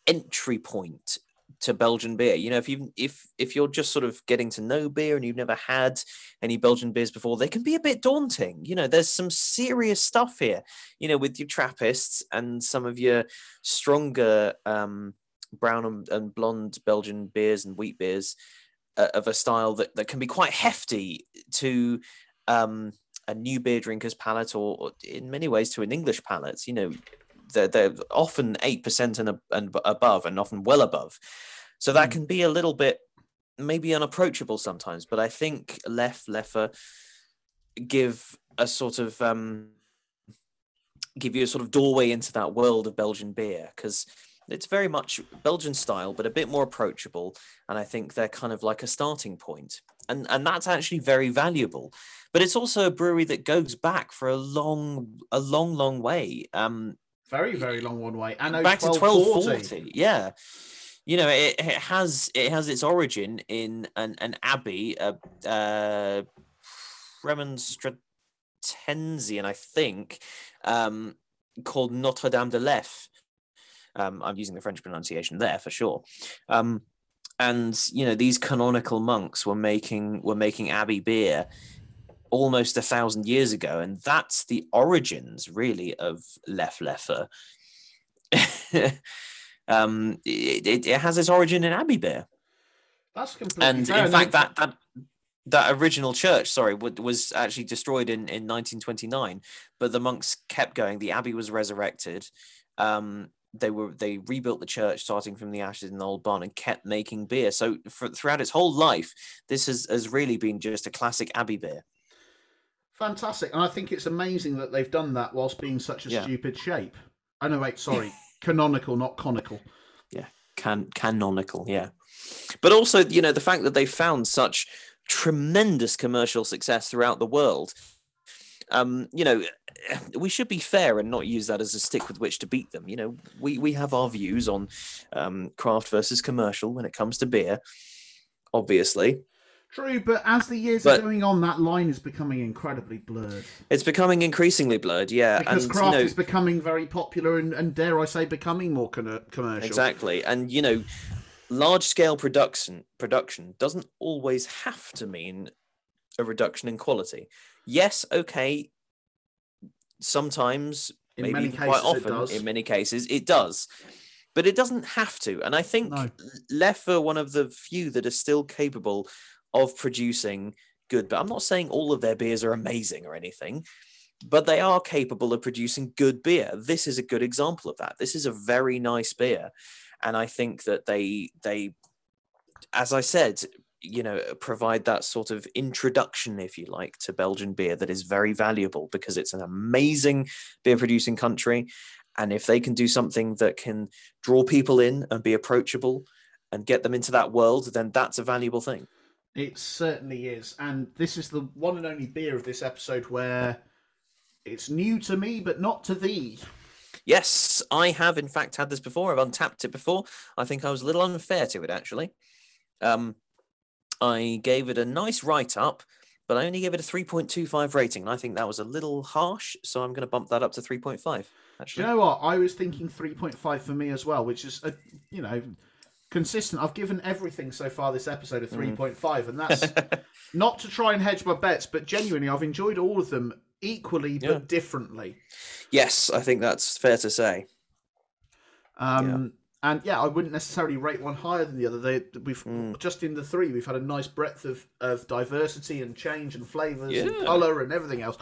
entry point to Belgian beer. You know, if you if if you're just sort of getting to know beer and you've never had any Belgian beers before, they can be a bit daunting. You know, there's some serious stuff here, you know, with your Trappists and some of your stronger um brown and, and blonde Belgian beers and wheat beers uh, of a style that, that can be quite hefty to um a new beer drinker's palate, or, or in many ways to an English palate. You know, They're, they're often eight percent and, and above, and often well above. So that can be a little bit maybe unapproachable sometimes. But I think Leffe, Leffe give a sort of um, give you a sort of doorway into that world of Belgian beer, because it's very much Belgian style, but a bit more approachable. And I think they're kind of like a starting point. And, and that's actually very valuable. But it's also a brewery that goes back for a long, a long, long way. Um, Very, very long one way. And back to twelve forty. Yeah. You know, it, it has it has its origin in an, an abbey, a uh, uh, Remonstratensian, I think, um, called Notre Dame de Leffe. Um, I'm using the French pronunciation there for sure. Um, and you know, these canonical monks were making were making abbey beer almost a thousand years ago, and that's the origins really of Leffe Leffe. um it, it, it has its origin in abbey beer. That's completely and fair. In fact, that, that that original church sorry was actually destroyed in in nineteen twenty-nine, but the monks kept going. The abbey was resurrected. um They were they rebuilt the church, starting from the ashes in the old barn, and kept making beer. So for, throughout its whole life, this has, has really been just a classic abbey beer. Fantastic. And I think it's amazing that they've done that whilst being such a yeah. stupid shape. Oh, no, wait, sorry. Canonical, not conical. Yeah, Can- canonical, yeah. But also, you know, the fact that they found such tremendous commercial success throughout the world. Um, you know, we should be fair and not use that as a stick with which to beat them. You know, we, we have our views on um, craft versus commercial when it comes to beer, obviously. True, but as the years but, are going on, that line is becoming incredibly blurred. It's becoming increasingly blurred, yeah. Because and, craft you know, is becoming very popular and, and, dare I say, becoming more con- commercial. Exactly. And, you know, large-scale production production doesn't always have to mean a reduction in quality. Yes, okay, sometimes, in maybe many quite cases often, in many cases, it does. But it doesn't have to. And I think no. Leffe are one of the few that are still capable of producing good, but I'm not saying all of their beers are amazing or anything, but they are capable of producing good beer. This is a good example of that. This is a very nice beer. And I think that they, they, as I said, you know, provide that sort of introduction, if you like, to Belgian beer that is very valuable because it's an amazing beer producing country. And if they can do something that can draw people in and be approachable and get them into that world, then that's a valuable thing. It certainly is. And this is the one and only beer of this episode where it's new to me, but not to thee. Yes, I have, in fact, had this before. I've untapped it before. I think I was a little unfair to it, actually. Um, I gave it a nice write-up, but I only gave it a three point two five rating. And I think that was a little harsh, so I'm going to bump that up to three point five, actually. You know what? I was thinking three point five for me as well, which is, a, you know... consistent. I've given everything so far this episode a three point five, mm. and that's not to try and hedge my bets, but genuinely, I've enjoyed all of them equally yeah. but differently. Yes, I think that's fair to say. Um, yeah. And yeah, I wouldn't necessarily rate one higher than the other. They, we've mm. just in the three, we've had a nice breadth of, of diversity and change and flavours yeah. and colour and everything else.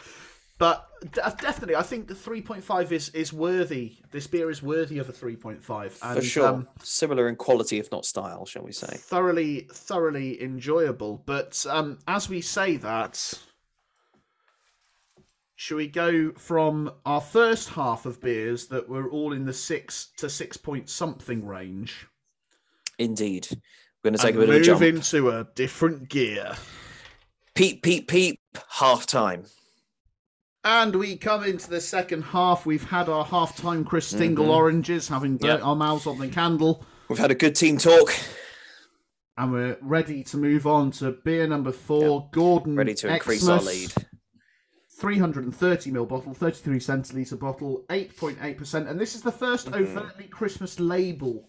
But definitely, I think the three point five is, is worthy. This beer is worthy of a three point five. And, for sure. Um, similar in quality, if not style, shall we say. Thoroughly, thoroughly enjoyable. But um, as we say that, shall we go from our first half of beers that were all in the six to six point something range? Indeed. We're going to take a bit of a jump. Move into a different gear. Peep, peep, peep. Half time. And we come into the second half. We've had our half-time Chris Stingle mm-hmm. oranges, having burnt yep. our mouths on the candle. We've had a good team talk. And we're ready to move on to beer number four, yep. Gordon Ready to Xmas, increase our lead. three hundred thirty milliliter bottle, thirty-three centilitre bottle, eight point eight percent. And this is the first mm-hmm. overtly Christmas label.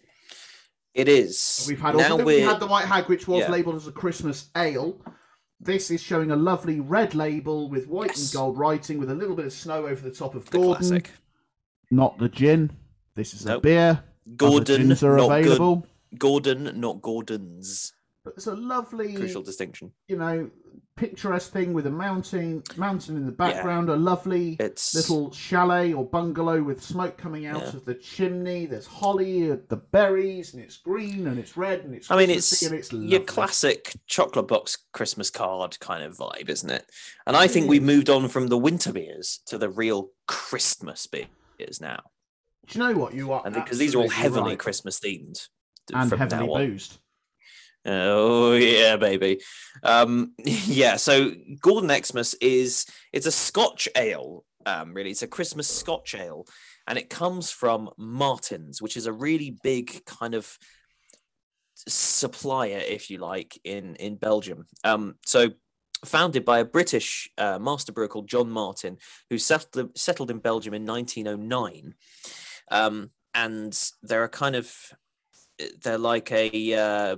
It is. We've had, now we had the White Hag, which was yeah. labelled as a Christmas ale. This is showing a lovely red label with white yes. and gold writing with a little bit of snow over the top of the Gordon. Classic. Not the gin. This is nope. a beer. Gordon, not available. Good. Gordon, not Gordon's. But it's a lovely... crucial distinction. You know, picturesque thing with a mountain mountain in the background, yeah. a lovely it's... little chalet or bungalow with smoke coming out yeah. of the chimney. There's holly, the berries, and it's green, and it's red, and it's I mean, it's, and it's your classic chocolate box Christmas card kind of vibe, isn't it? And I think we've moved on from the winter beers to the real Christmas beers now. Do you know what? You are and because these are all heavily right. Christmas-themed. And heavily boozed. Oh, yeah, baby. Um, yeah, so Gordon Xmas is, it's a Scotch ale, um, really. It's a Christmas Scotch ale, and it comes from Martin's, which is a really big kind of supplier, if you like, in, in Belgium. Um, so founded by a British uh, master brewer called John Martin, who settled, settled in Belgium in nineteen oh nine. Um, and they're a kind of, they're like a... Uh,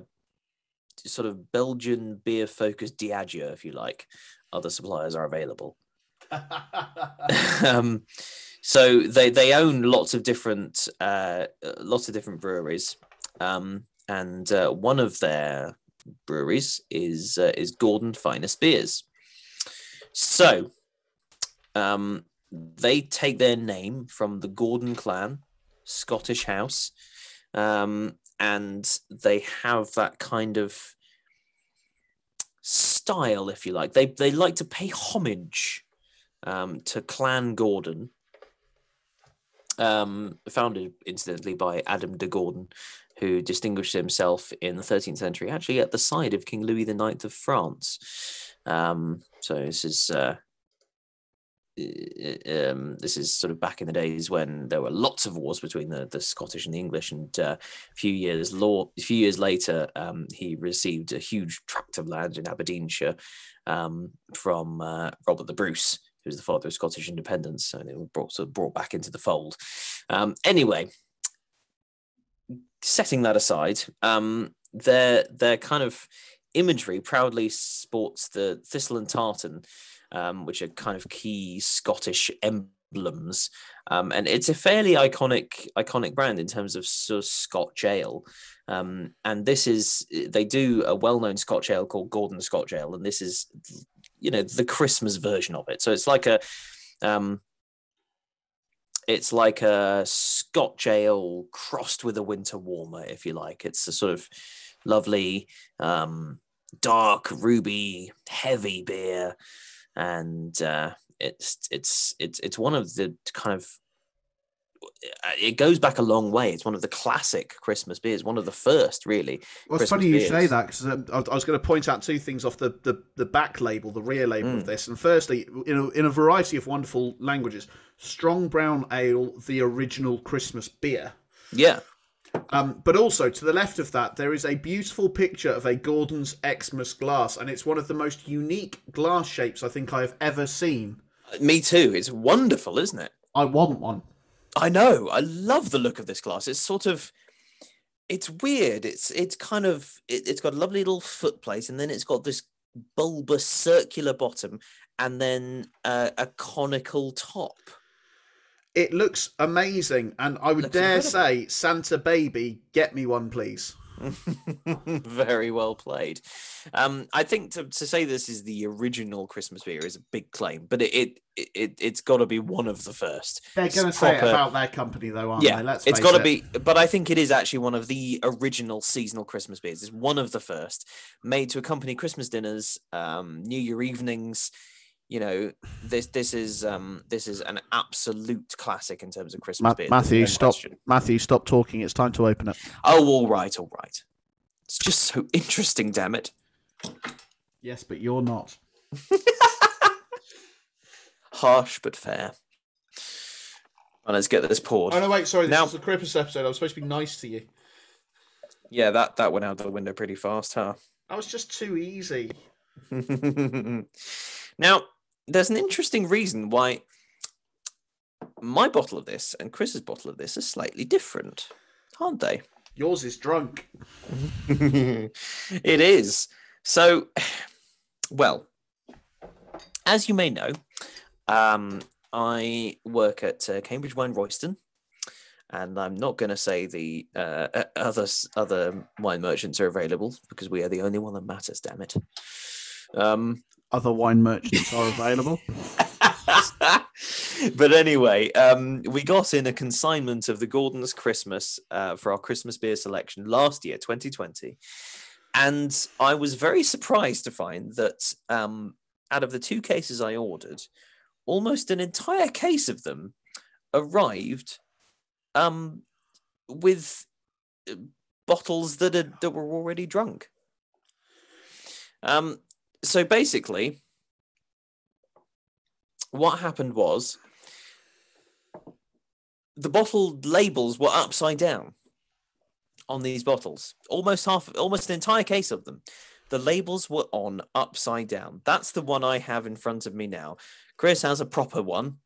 sort of Belgian beer focused Diageo, if you like. Other suppliers are available. um, so they they own lots of different uh, lots of different breweries, um, and uh, one of their breweries is uh, is Gordon Finest Beers. So um, they take their name from the Gordon clan, Scottish house. Um, And they have that kind of style, if you like. They they like to pay homage um, to Clan Gordon, um, founded incidentally by Adam de Gordon, who distinguished himself in the thirteenth century, actually at the side of King Louis the Ninth of France. Um, so this is uh, um, this is sort of back in the days when there were lots of wars between the, the Scottish and the English, and uh, a few years law, a few years later, um, he received a huge tract of land in Aberdeenshire um, from uh, Robert the Bruce, who's the father of Scottish independence, and it was brought sort of brought back into the fold. Um, anyway. Setting that aside, um, their their kind of imagery proudly sports the thistle and tartan, um, which are kind of key Scottish emblems, um, and it's a fairly iconic iconic brand in terms of sort of Scotch ale. Um, and this is they do a well known Scotch ale called Gordon Scotch Ale, and this is, you know, the Christmas version of it. So it's like a um, It's like a Scotch ale crossed with a winter warmer, if you like. It's a sort of lovely, um, dark, ruby, heavy beer, and uh, it's it's it's it's one of the kind of. It goes back a long way. It's one of the classic Christmas beers, one of the first, really. Well, it's Christmas funny you beers. say that, because um, I was going to point out two things off the the, the back label, the rear label mm. of this. And firstly, in a, in a variety of wonderful languages. Strong brown ale, the original Christmas beer. Yeah. Um, but also, to the left of that, there is a beautiful picture of a Gordon's Xmas glass, and it's one of the most unique glass shapes I think I've ever seen. Me too. It's wonderful, isn't it? I want one. I know. I love the look of this glass. It's sort of... It's weird. It's it's kind of... It, it's got a lovely little footplate, and then it's got this bulbous circular bottom, and then uh, a conical top. It looks amazing, and I would dare incredible. say, Santa baby, get me one, please. Very well played. Um, I think to, to say this is the original Christmas beer is a big claim, but it it, it, it it's got to be one of the first. They're going to say it about their company, though, aren't yeah, they? Let's it's got to it. be. But I think it is actually one of the original seasonal Christmas beers. It's one of the first made to accompany Christmas dinners, um, New Year evenings. You know, this this is um, this is an absolute classic in terms of Christmas Ma- beer. Matthew, stop! Question. Matthew, stop talking. It's time to open it. Oh, all right, all right. It's just so interesting, damn it. Yes, but you're not. Harsh but fair. Well, let's get this poured. Oh no, wait, sorry. This now, is the Christmas episode. I was supposed to be nice to you. Yeah, that that went out the window pretty fast, huh? That was just too easy. Now. There's an interesting reason why my bottle of this and Chris's bottle of this are slightly different, aren't they? Yours is drunk. It is. So, well, as you may know, um, I work at uh, Cambridge Wine Royston, and I'm not going to say the uh, other, other wine merchants are available, because we are the only one that matters, damn it. Um... Other wine merchants are available. But anyway, um, we got in a consignment of the Gordon's Christmas uh, for our Christmas beer selection last year, twenty twenty. And I was very surprised to find that um, out of the two cases I ordered, almost an entire case of them arrived um, with bottles that, are, that were already drunk. Um. So basically, what happened was the bottle labels were upside down on these bottles. Almost half, almost an entire case of them. The labels were on upside down. That's the one I have in front of me now. Chris has a proper one.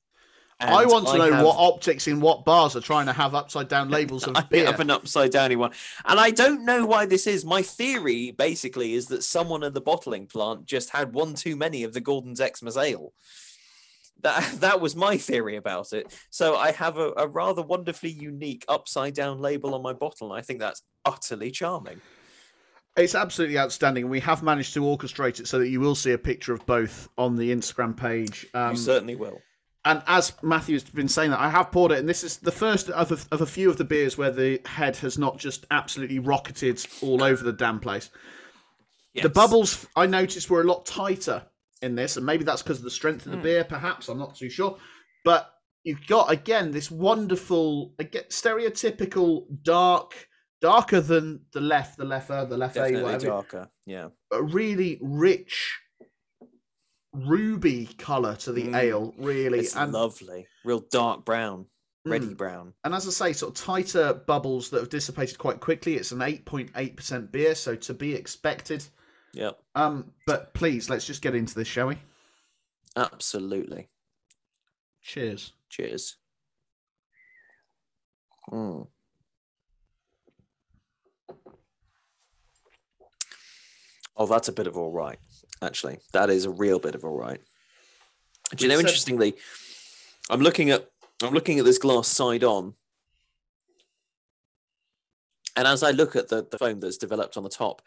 I want to I know have... what optics in what bars are trying to have upside down labels of beer. I have an upside downy one. And I don't know why this is. My theory basically is that someone at the bottling plant just had one too many of the Gordon's Xmas ale. That that was my theory about it. So I have a, a rather wonderfully unique upside down label on my bottle. And I think that's utterly charming. It's absolutely outstanding. We have managed to orchestrate it so that you will see a picture of both on the Instagram page. Um, you certainly will. And as Matthew's been saying that, I have poured it, and this is the first of a, of a few of the beers where the head has not just absolutely rocketed all over the damn place. Yes. The bubbles, I noticed, were a lot tighter in this, and maybe that's because of the strength of the mm. beer, perhaps. I'm not too sure. But you've got, again, this wonderful, again, stereotypical dark, darker than the Leffe, the Leffe, the Leffe, definitely whatever. Darker, yeah. A really rich ruby colour to the mm. ale, really. It's and, lovely. Real dark brown. Reddy brown. And as I say, sort of tighter bubbles that have dissipated quite quickly. It's an eight point eight percent beer, so to be expected. Yep. Um, but please, let's just get into this, shall we? Absolutely. Cheers. Cheers. Mm. Oh, that's a bit of all right, actually. That is a real bit of all right. Do you know, interestingly, I'm looking at I'm looking at this glass side on, and as I look at the, the foam that's developed on the top,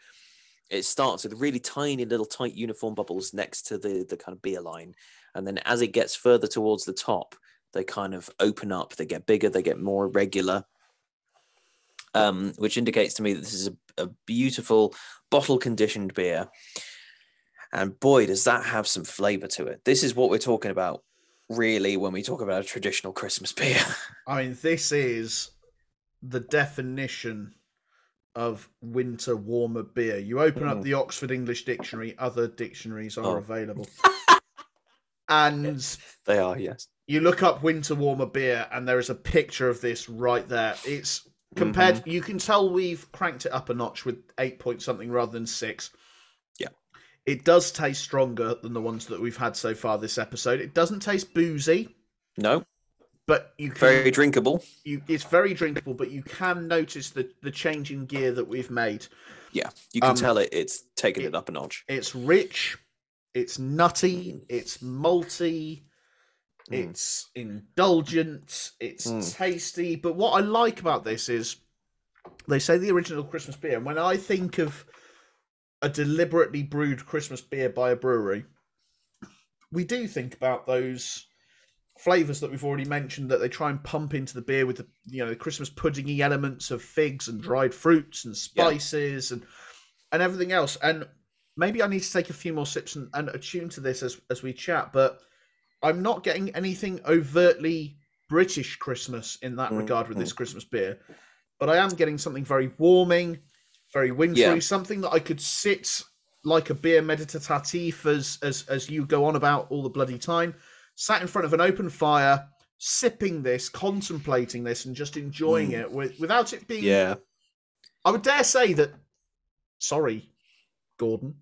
it starts with really tiny little tight uniform bubbles next to the, the kind of beer line, and then as it gets further towards the top, they kind of open up, they get bigger, they get more irregular, um, which indicates to me that this is a, a beautiful bottle-conditioned beer, and boy, does that have some flavour to it. This is what we're talking about. Really, when we talk about a traditional Christmas beer. I mean, this is the definition of winter warmer beer. You open mm. up the Oxford English Dictionary, other dictionaries are oh. available. And they are, yes. You look up winter warmer beer, and there is a picture of this right there. It's compared, mm-hmm. you can tell we've cranked it up a notch with eight point something rather than six. It does taste stronger than the ones that we've had so far this episode. It doesn't taste boozy. No. But you can, very drinkable. You, it's very drinkable, but you can notice the, the change in gear that we've made. Yeah, you can um, tell it. It's taken it, it up a notch. It's rich. It's nutty. It's malty. Mm. It's indulgent. It's mm. tasty. But what I like about this is they say the original Christmas beer. And when I think of a deliberately brewed Christmas beer by a brewery, we do think about those flavors that we've already mentioned that they try and pump into the beer with the, you know, the Christmas puddingy elements of figs and dried fruits and spices yeah. and and everything else. And maybe I need to take a few more sips and, and attune to this as as we chat, but I'm not getting anything overtly British Christmas in that mm-hmm. regard with this Christmas beer, but I am getting something very warming, very wintry, yeah. something that I could sit like a beer meditatif as, as as you go on about all the bloody time, sat in front of an open fire, sipping this, contemplating this, and just enjoying mm. it with, without it being... Yeah. I would dare say that, sorry, Gordon,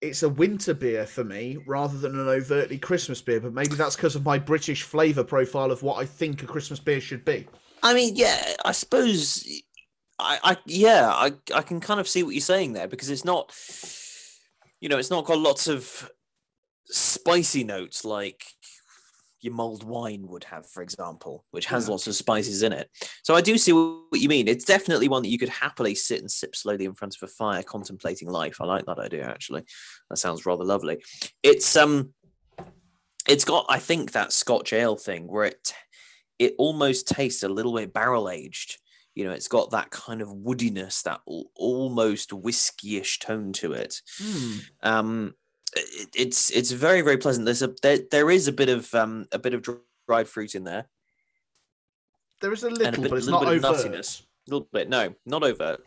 it's a winter beer for me rather than an overtly Christmas beer, but maybe that's because of my British flavour profile of what I think a Christmas beer should be. I mean, yeah, I suppose... I, I yeah, I, I can kind of see what you're saying there, because it's not, you know, it's not got lots of spicy notes like your mulled wine would have, for example, which has yeah. lots of spices in it. So I do see what you mean. It's definitely one that you could happily sit and sip slowly in front of a fire, contemplating life. I like that idea, actually. That sounds rather lovely. It's um, it's got, I think, that Scotch ale thing where it it almost tastes a little bit barrel aged. You know, it's got that kind of woodiness, that almost whiskey-ish tone to it. Mm. Um, it it's it's very very pleasant. There's a there, there is a bit of um, a bit of dried fruit in there. There is a little, and a bit, but it's little not bit overt. Of nuttiness. A little bit, no, not overt.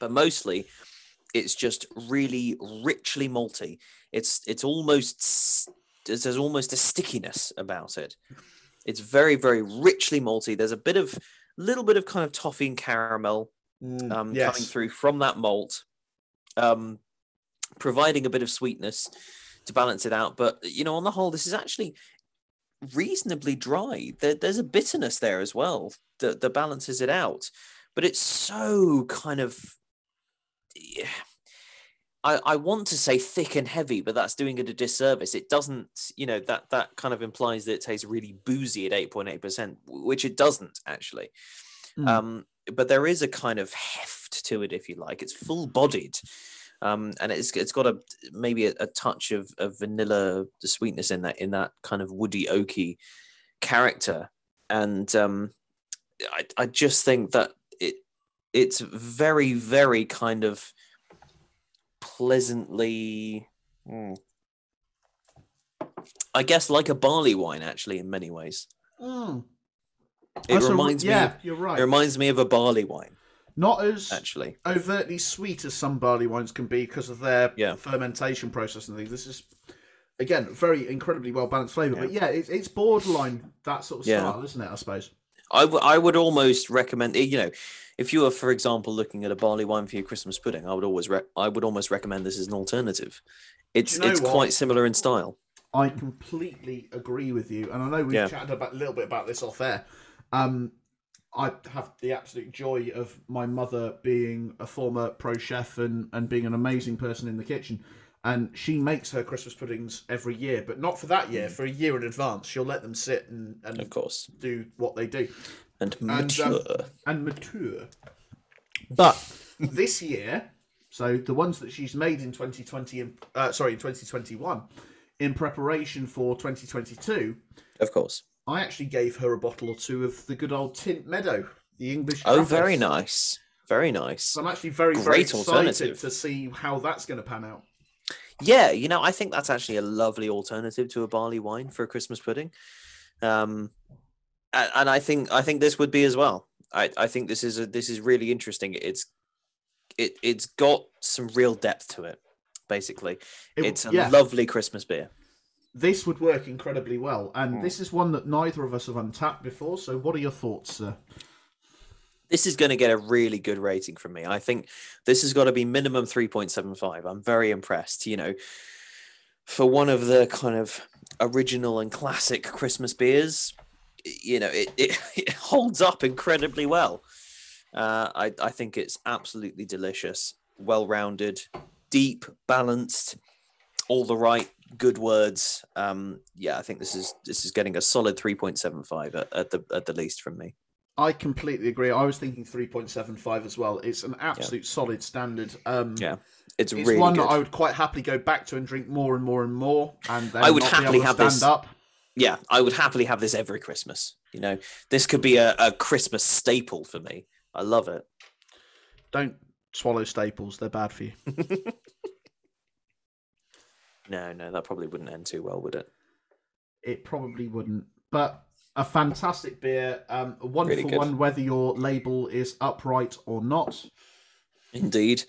But mostly, it's just really richly malty. It's it's almost there's almost a stickiness about it. It's very very richly malty. There's a bit of little bit of kind of toffee and caramel um, yes. coming through from that malt, um, providing a bit of sweetness to balance it out. But, you know, on the whole, this is actually reasonably dry. There, there's a bitterness there as well that, that balances it out. But it's so kind of... Yeah, I, I want to say thick and heavy, but that's doing it a disservice. It doesn't, you know, that that kind of implies that it tastes really boozy at eight point eight percent, which it doesn't actually. Mm. Um, but there is a kind of heft to it, if you like. It's full-bodied, um, and it's it's got a maybe a, a touch of, of vanilla sweetness in that in that kind of woody oaky character. And um, I I just think that it it's very very kind of pleasantly Mm. I guess like a barley wine, actually, in many ways. Mm. It That's reminds a, yeah, me. Of, you're right. It reminds me of a barley wine. Not as actually overtly sweet as some barley wines can be because of their yeah. fermentation process and things. This is, again, very incredibly well balanced flavour. Yeah. But yeah, it, it's borderline that sort of yeah. style, isn't it? I suppose. I, w- I would almost recommend, you know, if you were, for example, looking at a barley wine for your Christmas pudding, I would always re- I would almost recommend this as an alternative. It's you know it's what? quite similar in style. I completely agree with you, and I know we've yeah. chatted about, a little bit about this off air. Um, I have the absolute joy of my mother being a former pro chef and, and being an amazing person in the kitchen, and she makes her Christmas puddings every year, but not for that year, for a year in advance. She'll let them sit and, and of course do what they do and mature and, um, and mature. But this year, so the ones that she's made in twenty twenty, uh, sorry, in twenty twenty-one, in preparation for twenty twenty-two, of course, I actually gave her a bottle or two of the good old Tint Meadow, the English. Oh, crackers. Very nice, very nice. So I'm actually very, Great very excited alternative. to see how that's going to pan out. Yeah, you know, I think that's actually a lovely alternative to a barley wine for a Christmas pudding, um, and, and I think I think this would be as well. I, I think this is a, this is really interesting. It's it it's got some real depth to it. Basically, it, it's a yeah. lovely Christmas beer. This would work incredibly well, and mm. this is one that neither of us have untapped before. So, what are your thoughts, sir? This is going to get a really good rating from me. I think this has got to be minimum three point seven five. I'm very impressed. You know, for one of the kind of original and classic Christmas beers, you know, it it, it holds up incredibly well. Uh, I I think it's absolutely delicious, well-rounded, deep, balanced, all the right good words. Um, yeah, I think this is this is getting a solid three point seven five at, at the at the least from me. I completely agree. I was thinking three point seven five as well. It's an absolute yeah. solid standard. Um, yeah, it's, it's really one good. That I would quite happily go back to and drink more and more and more. And then I would not happily be able to have stand this. Up. Yeah, I would happily have this every Christmas. You know, this could be a, a Christmas staple for me. I love it. Don't swallow staples, they're bad for you. no no that probably wouldn't end too well, would it? It probably wouldn't, but a fantastic beer, um a wonderful really one, whether your label is upright or not. Indeed.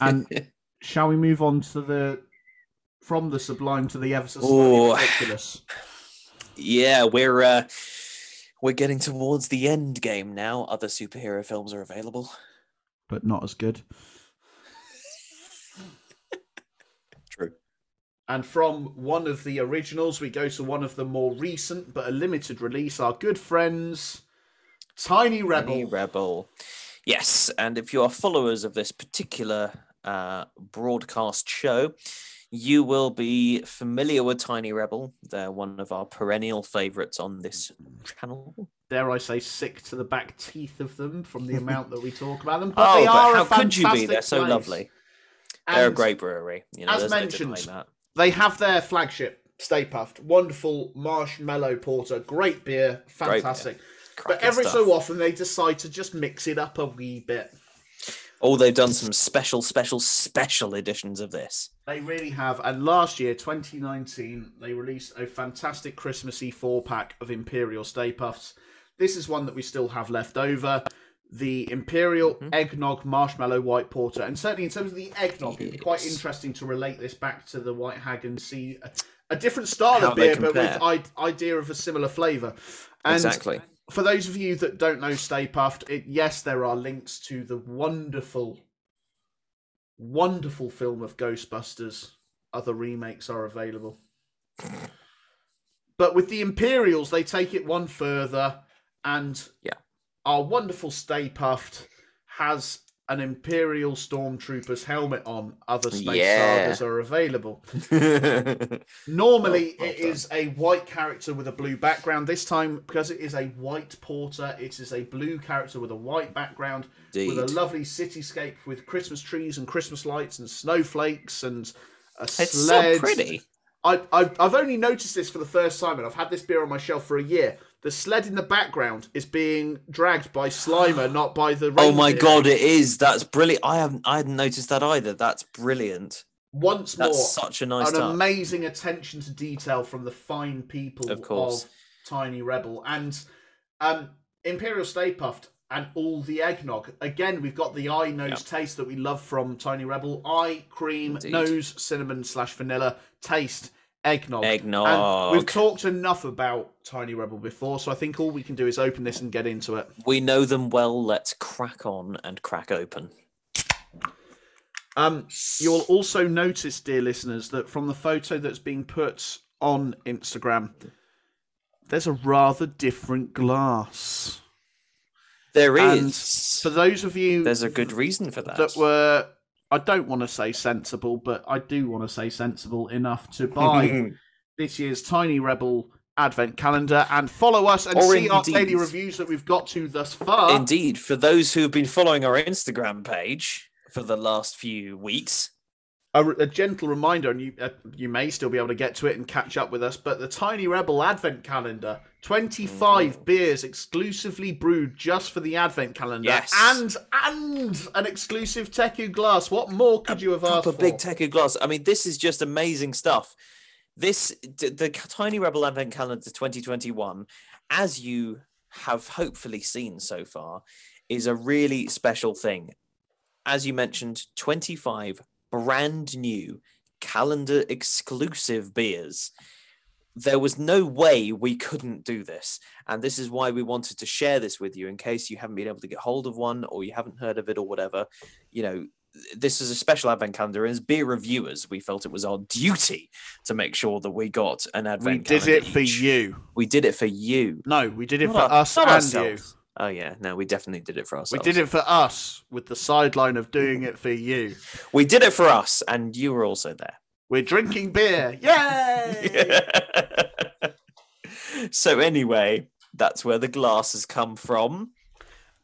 And shall we move on to the from the sublime to the ever so slightly ridiculous? Yeah, we're uh We're getting towards the end game now. Other superhero films are available. But not as good. True. And from one of the originals, we go to one of the more recent, but a limited release, our good friends, Tiny Rebel. Tiny Rebel. Yes, and if you are followers of this particular uh, broadcast show, you will be familiar with Tiny Rebel. They're one of our perennial favourites on this channel. Dare I say, sick to the back teeth of them from the amount that we talk about them. But oh, they are but how a fantastic could you be? They're so place. Lovely. And they're a great brewery. You know, as mentioned, no that. They have their flagship, Stay Pufft. Wonderful marshmallow porter. Great beer. Fantastic. Great beer. But every stuff. so often they decide to just mix it up a wee bit. Oh, they've done some special, special, special editions of this. They really have. And last year, twenty nineteen, they released a fantastic Christmassy four-pack of Imperial Stay Puffs. This is one that we still have left over. The Imperial mm-hmm. Eggnog Marshmallow White Porter. And certainly in terms of the eggnog, yes. it's quite interesting to relate this back to the White Hag and see a, a different style How of beer, but with I- idea of a similar flavour. And exactly. For those of you that don't know Stay Pufft, it, yes, there are links to the wonderful, wonderful film of Ghostbusters. Other remakes are available. But with the Imperials, they take it one further, and yeah. our wonderful Stay Pufft has an Imperial Stormtrooper's helmet on. Other space yeah. sagas are available. Normally, well, well it done. is a white character with a blue background. This time, because it is a white porter, it is a blue character with a white background, Indeed. with a lovely cityscape with Christmas trees and Christmas lights and snowflakes and a it's sled. It's so pretty. I, I, I've only noticed this for the first time, and I've had this beer on my shelf for a year. The sled in the background is being dragged by Slimer, not by the reindeer. Oh my god, it is. That's brilliant. I haven't I hadn't noticed that either. That's brilliant. Once more, that's such a nice an start. Amazing attention to detail from the fine people of, of Tiny Rebel. And um, Imperial Stay Pufft and all the eggnog. Again, we've got the eye, nose, yep. taste that we love from Tiny Rebel. Eye, cream, Indeed. Nose, cinnamon slash vanilla, taste, eggnog. Eggnog. And we've talked enough about Tiny Rebel before, so I think all we can do is open this and get into it. We know them well. Let's crack on and crack open. Um, you'll also notice, dear listeners, that from the photo that's being put on Instagram, there's a rather different glass. There is. And for those of you... There's a good reason for that. That were, I don't want to say sensible, but I do want to say sensible enough to buy this year's Tiny Rebel Advent Calendar and follow us and or see indeed, our daily reviews that we've got to thus far. Indeed. For those who've been following our Instagram page... for the last few weeks. A, a gentle reminder, and you uh, you may still be able to get to it and catch up with us, but the Tiny Rebel Advent Calendar, twenty-five mm. beers exclusively brewed just for the Advent Calendar, yes. and and an exclusive Teku glass. What more could a you have asked for? A big Teku glass. I mean, this is just amazing stuff. This the Tiny Rebel Advent Calendar twenty twenty-one, as you have hopefully seen so far, is a really special thing. As you mentioned, twenty-five brand new calendar exclusive beers. There was no way we couldn't do this. And this is why we wanted to share this with you in case you haven't been able to get hold of one or you haven't heard of it or whatever. You know, this is a special Advent calendar. And as beer reviewers, we felt it was our duty to make sure that we got an Advent calendar. We did it for you. We did it for you. No, we did it for us and you. Oh, yeah. No, we definitely did it for ourselves. We did it for us with the sideline of doing it for you. We did it for us, and you were also there. We're drinking beer. Yay! Yeah. So anyway, that's where the glass has come from.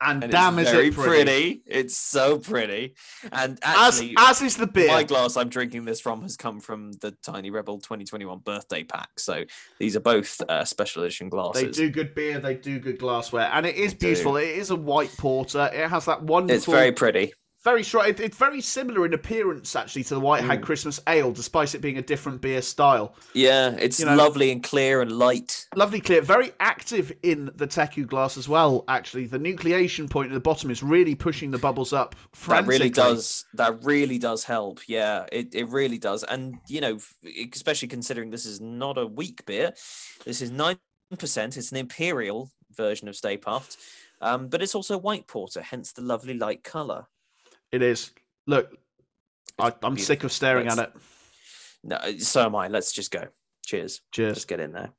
And, and damn, it's is very it pretty. pretty. It's so pretty. And actually, as, as is the beer. My glass I'm drinking this from has come from the Tiny Rebel twenty twenty-one birthday pack. So these are both uh, special edition glasses. They do good beer. They do good glassware. And it is they beautiful. Do. It is a white porter. It has that wonderful... It's very pretty. Very strong. It, it's very similar in appearance, actually, to the White Hag mm. Christmas Ale, despite it being a different beer style. Yeah, it's you know, lovely and clear and light. Lovely, clear. Very active in the Teku glass as well, actually. The nucleation point at the bottom is really pushing the bubbles up frantically. That really does, that really does help, yeah. It, it really does. And, you know, especially considering this is not a weak beer. This is nine percent. It's an imperial version of Stay Pufft. Um, but it's also a white porter, hence the lovely light colour. It is. Look, I, I'm Beautiful. sick of staring Let's, at it. No, so am I. Let's just go. Cheers. Cheers. Let's get in there.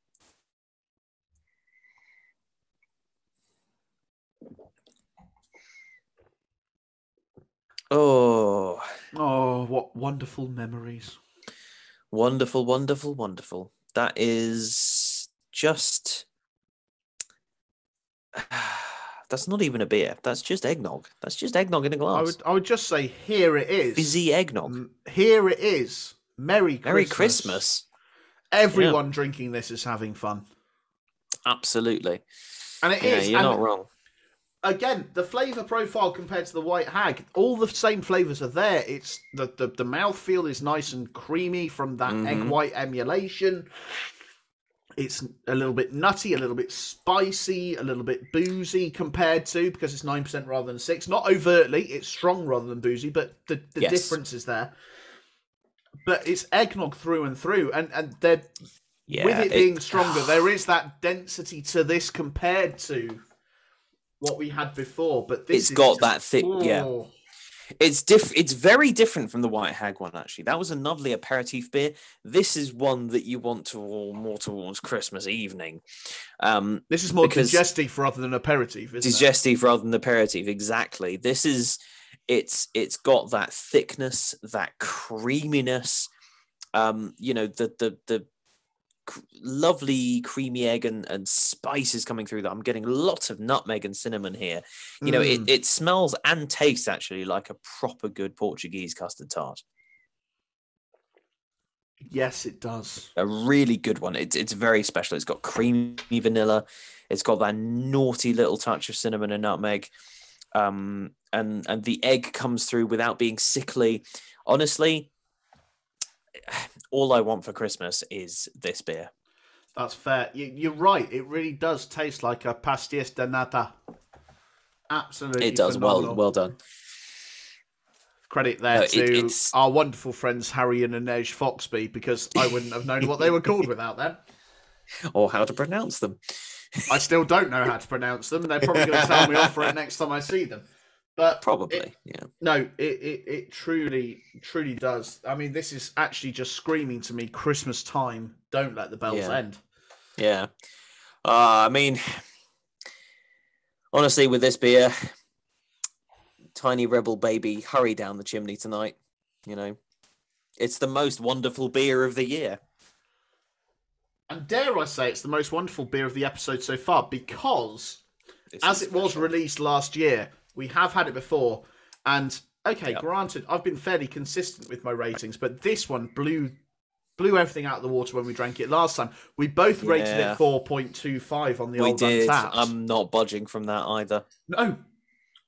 Oh. Oh, what wonderful memories. Wonderful, wonderful, wonderful. That is just... That's not even a beer. That's just eggnog. That's just eggnog in a glass. I would, I would just say, here it is. Fizzy eggnog. Here it is. Merry Christmas. Merry Christmas. Everyone yeah. drinking this is having fun. Absolutely. And it yeah, is. You're and not wrong. Again, the flavour profile compared to the White Hag, all the same flavours are there. It's the, the, the mouthfeel is nice and creamy from that mm-hmm. egg white emulation. It's a little bit nutty, a little bit spicy, a little bit boozy compared to, because it's nine percent rather than six. Not overtly, it's strong rather than boozy, but the, the yes. difference is there. But it's eggnog through and through, and, and they're, yeah, with it, it being stronger, there is that density to this compared to what we had before. But this It's is got just, that thick, oh. yeah. It's diff- It's very different from the White Hag one, actually. That was a lovely aperitif beer. This is one that you want to all more towards Christmas evening. Um, this is more digestif rather than aperitif, isn't digestif it? Digestif rather than aperitif, exactly. This is... It's It's got that thickness, that creaminess, um, you know, the the the cr- lovely creamy egg and, and spices coming through that. I'm getting lots of nutmeg and cinnamon here. You know, mm. it, it smells and tastes actually like a proper good Portuguese custard tart. Yes, it does. A really good one. It's it's very special. It's got creamy vanilla. It's got that naughty little touch of cinnamon and nutmeg. Um, and, and the egg comes through without being sickly. Honestly, all I want for Christmas is this beer. That's fair. You, you're right. It really does taste like a pastis de nata. Absolutely. It does. Phenomenal. Well, well done. Credit there no, to it, our wonderful friends, Harry and Inej Foxby, because I wouldn't have known what they were called without them. Or how to pronounce them. I still don't know how to pronounce them. And they're probably going to tell me off for it next time I see them. But probably, it, yeah. No, it, it, it truly, truly does. I mean, this is actually just screaming to me, Christmas time, don't let the bells yeah. end. Yeah. Uh, I mean, honestly, with this beer, Tiny Rebel baby, hurry down the chimney tonight. You know, it's the most wonderful beer of the year. And dare I say, it's the most wonderful beer of the episode so far, because this as it special. was released last year, we have had it before, and okay, yep. granted, I've been fairly consistent with my ratings, but this one blew blew everything out of the water when we drank it last time. We both yeah. rated it four point two five on the we old did. Untapped. I'm not budging from that either. No,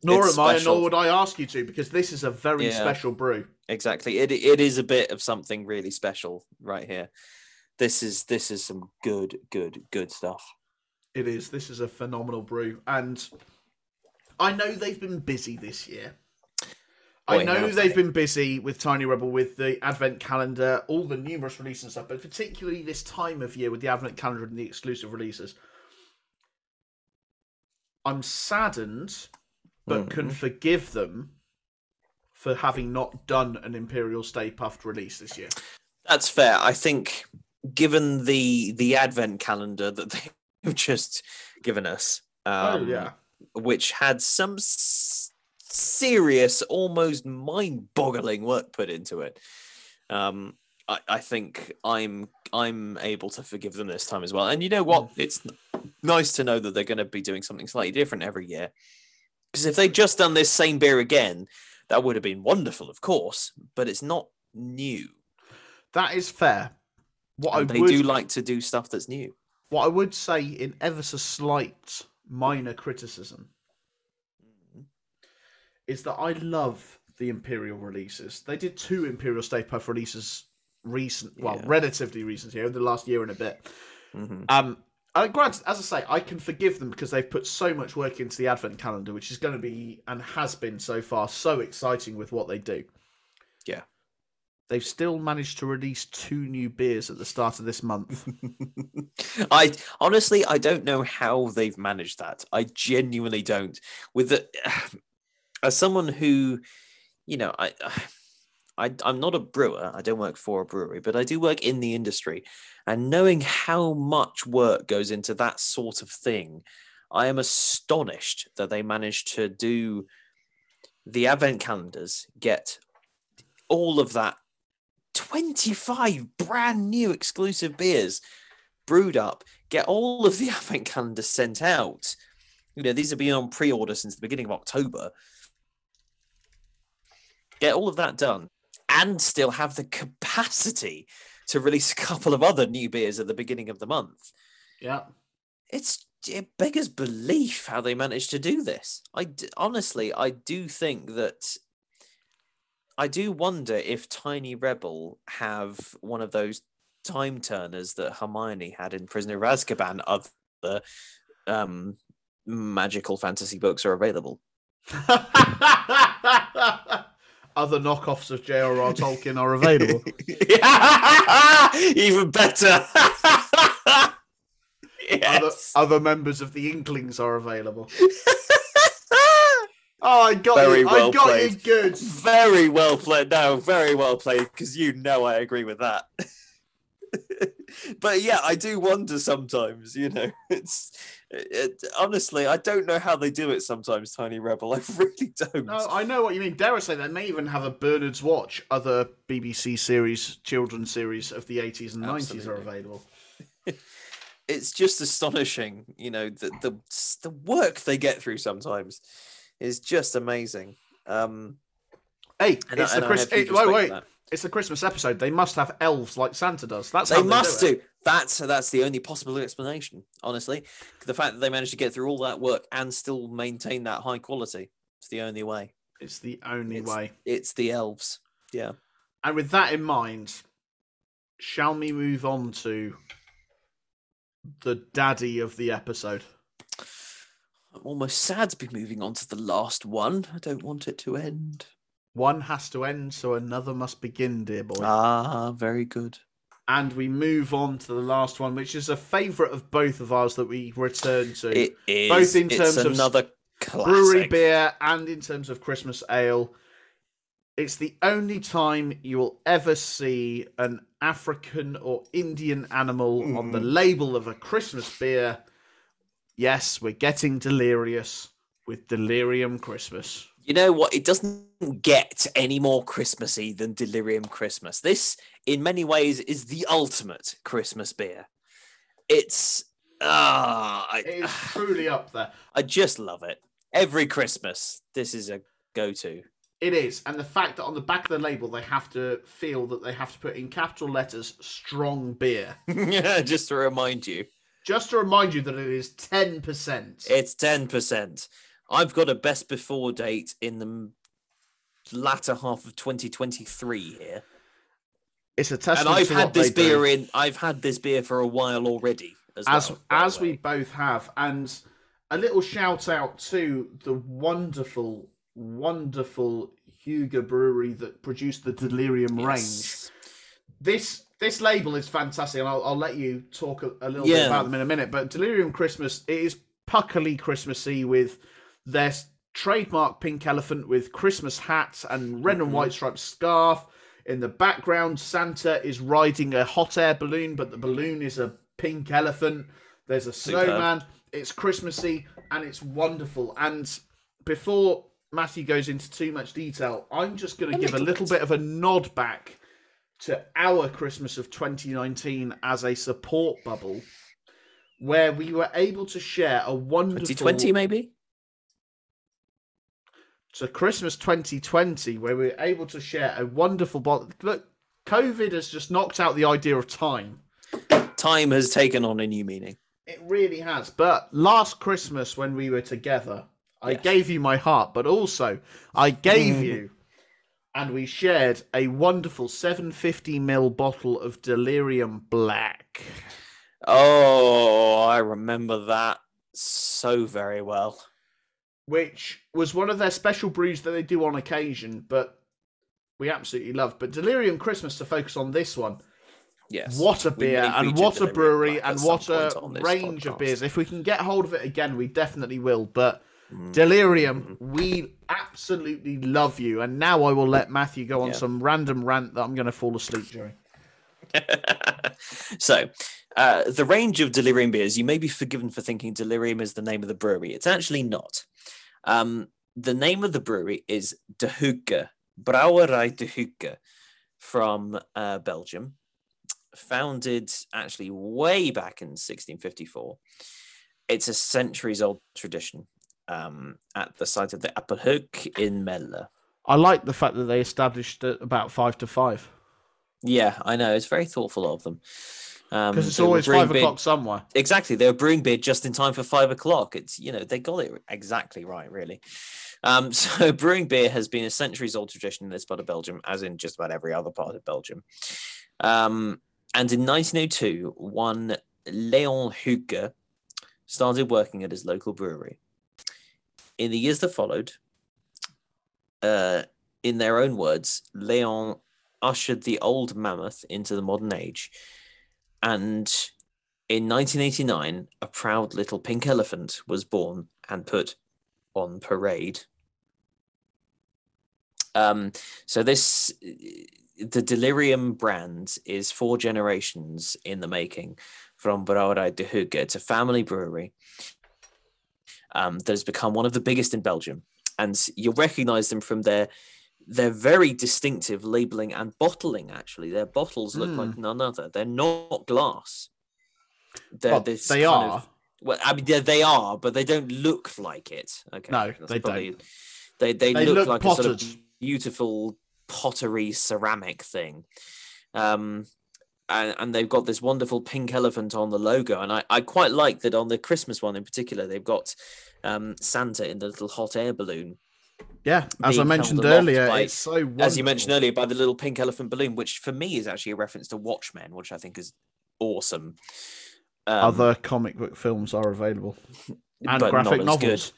nor it's am special. I, nor would I ask you to, because this is a very yeah. special brew. Exactly, it it is a bit of something really special right here. This is this is some good, good, good stuff. It is. This is a phenomenal brew, and I know they've been busy this year. Boy, I know they've it. been busy with Tiny Rebel, with the advent calendar, all the numerous releases and stuff, but particularly this time of year with the advent calendar and the exclusive releases. I'm saddened, but mm-hmm. can forgive them for having not done an Imperial Stay Pufft release this year. That's fair. I think given the the advent calendar that they've just given us. Um, oh, yeah. Which had some s- serious, almost mind-boggling work put into it. Um, I, I think I'm I'm able to forgive them this time as well. And you know what? It's nice to know that they're going to be doing something slightly different every year. Because if they'd just done this same beer again, that would have been wonderful, of course. But it's not new. That is fair. What and I they would... do like to do stuff that's new. What I would say in ever so slight... minor criticism is that I love the Imperial releases. They did two Imperial Stay Pufft releases recent, well, yeah. relatively recent here, over the last year and a bit. Mm-hmm. Um, and granted, as I say, I can forgive them because they've put so much work into the advent calendar, which is going to be and has been so far so exciting with what they do. Yeah. They've still managed to release two new beers at the start of this month. I honestly, I don't know how they've managed that. I genuinely don't. With the, as someone who, you know, I, I, I'm not a brewer. I don't work for a brewery, but I do work in the industry. And knowing how much work goes into that sort of thing, I am astonished that they managed to do the advent calendars, get all of that. twenty-five brand new exclusive beers brewed up, get all of the advent calendar sent out. You know, these have been on pre-order since the beginning of October. Get all of that done and still have the capacity to release a couple of other new beers at the beginning of the month. Yeah. It's, it beggars belief how they managed to do this. I honestly, I do think that I do wonder if Tiny Rebel have one of those time turners that Hermione had in Prisoner of Azkaban. Other um, magical fantasy books are available. Other knockoffs of J R R Tolkien are available. Even better. Yes. Other, other members of the Inklings are available. Oh, I got very you. Well I got played. You good. Very well played. No, very well played, because you know I agree with that. But yeah, I do wonder sometimes, you know. It's it, it, honestly, I don't know how they do it sometimes, Tiny Rebel. I really don't. No, I know what you mean. Dare I say, they may even have a Bernard's Watch. Other B B C series, children's series of the eighties and Absolutely. nineties are available. It's just astonishing, you know, the, the the work they get through sometimes. Is just amazing. Um, hey, it's I, the Chris- it, wait, wait. It's the Christmas episode. They must have elves like Santa does. That's they, how they must do. do. That's that's the only possible explanation. Honestly, the fact that they managed to get through all that work and still maintain that high quality, it's the only way. It's the only it's, way. It's the elves. Yeah. And with that in mind, shall we move on to the daddy of the episode? I'm almost sad to be moving on to the last one. I don't want it to end. One has to end, so another must begin, dear boy. Ah, very good. And we move on to the last one, which is a favourite of both of ours that we return to. It is. Both in terms it's another of classic. Brewery beer and in terms of Christmas ale. It's the only time you will ever see an African or Indian animal mm. on the label of a Christmas beer. Yes, we're getting delirious with Delirium Christmas. You know what? It doesn't get any more Christmassy than Delirium Christmas. This, in many ways, is the ultimate Christmas beer. It's... Uh, I, it is truly up there. I just love it. Every Christmas, this is a go-to. It is. And the fact that on the back of the label, they have to feel that they have to put in capital letters, strong beer. Yeah, just to remind you. Just to remind you that it is ten percent. It's ten percent. I've got a best before date in the latter half of twenty twenty-three here. It's a testament. And I've had this beer in. I've had this beer for a while already, as as, well, as we both have. And a little shout out to the wonderful, wonderful Huger Brewery that produced the Delirium yes. range. This this label is fantastic, and I'll, I'll let you talk a, a little yeah. bit about them in a minute. But Delirium Christmas, it is puckily Christmassy with their trademark pink elephant with Christmas hats and red and white striped scarf. In the background, Santa is riding a hot air balloon, but the balloon is a pink elephant. There's a snowman. It's Christmassy, and it's wonderful. And before Matthew goes into too much detail, I'm just going to give a little bit of a nod back to our Christmas of twenty nineteen as a support bubble, where we were able to share a wonderful... twenty twenty, maybe? So Christmas twenty twenty, where we were able to share a wonderful bottle. Look, COVID has just knocked out the idea of time. Time has taken on a new meaning. It really has. But last Christmas when we were together, I yes. gave you my heart, but also I gave you, and we shared a wonderful seven hundred fifty milliliter bottle of Delirium Black. Oh, I remember that so very well. Which was one of their special brews that they do on occasion, but we absolutely loved. But Delirium Christmas, to focus on this one. Yes. What a beer, and what a brewery, and what a range of beers. If we can get hold of it again, we definitely will. But mm. Delirium, we absolutely love you. And now I will let Matthew go on yeah. some random rant that I'm going to fall asleep during. So... Uh, the range of Delirium beers, you may be forgiven for thinking Delirium is the name of the brewery. It's actually not. Um, the name of the brewery is De Hoeghe, Brouwerij De Hoeghe, from uh, Belgium, founded actually way back in sixteen fifty-four. It's a centuries-old tradition um, at the site of the Appelhoek in Melle. I like the fact that they established it about five to five. Yeah, I know. It's very thoughtful of them. Because um, it's always five beer... o'clock somewhere. Exactly. They were brewing beer just in time for five o'clock. It's, you know, they got it exactly right, really. Um, so brewing beer has been a centuries old tradition in this part of Belgium, as in just about every other part of Belgium. Um, and in nineteen oh two, one Leon Hooker started working at his local brewery. In the years that followed, uh, in their own words, Leon ushered the old mammoth into the modern age. And in nineteen eighty-nine, a proud little pink elephant was born and put on parade. Um, so this, the Delirium brand is four generations in the making, from Brouwerij De Hoeghe. It's a family brewery um, that has become one of the biggest in Belgium. And you'll recognise them from their... They're very distinctive labelling and bottling, actually. Their bottles look mm. like none other. They're not glass. They're well, this they kind are. Of, well, I mean, they are, but they don't look like it. Okay, no, they probably, don't. They, they, they look, look like potted. A sort of beautiful pottery ceramic thing. Um, and, and they've got this wonderful pink elephant on the logo. And I, I quite like that on the Christmas one in particular, they've got um, Santa in the little hot air balloon. Yeah, as I mentioned earlier, by, it's so wonderful. As you mentioned earlier, by the little pink elephant balloon, which for me is actually a reference to Watchmen, which I think is awesome. Um, Other comic book films are available, and but graphic not novels, as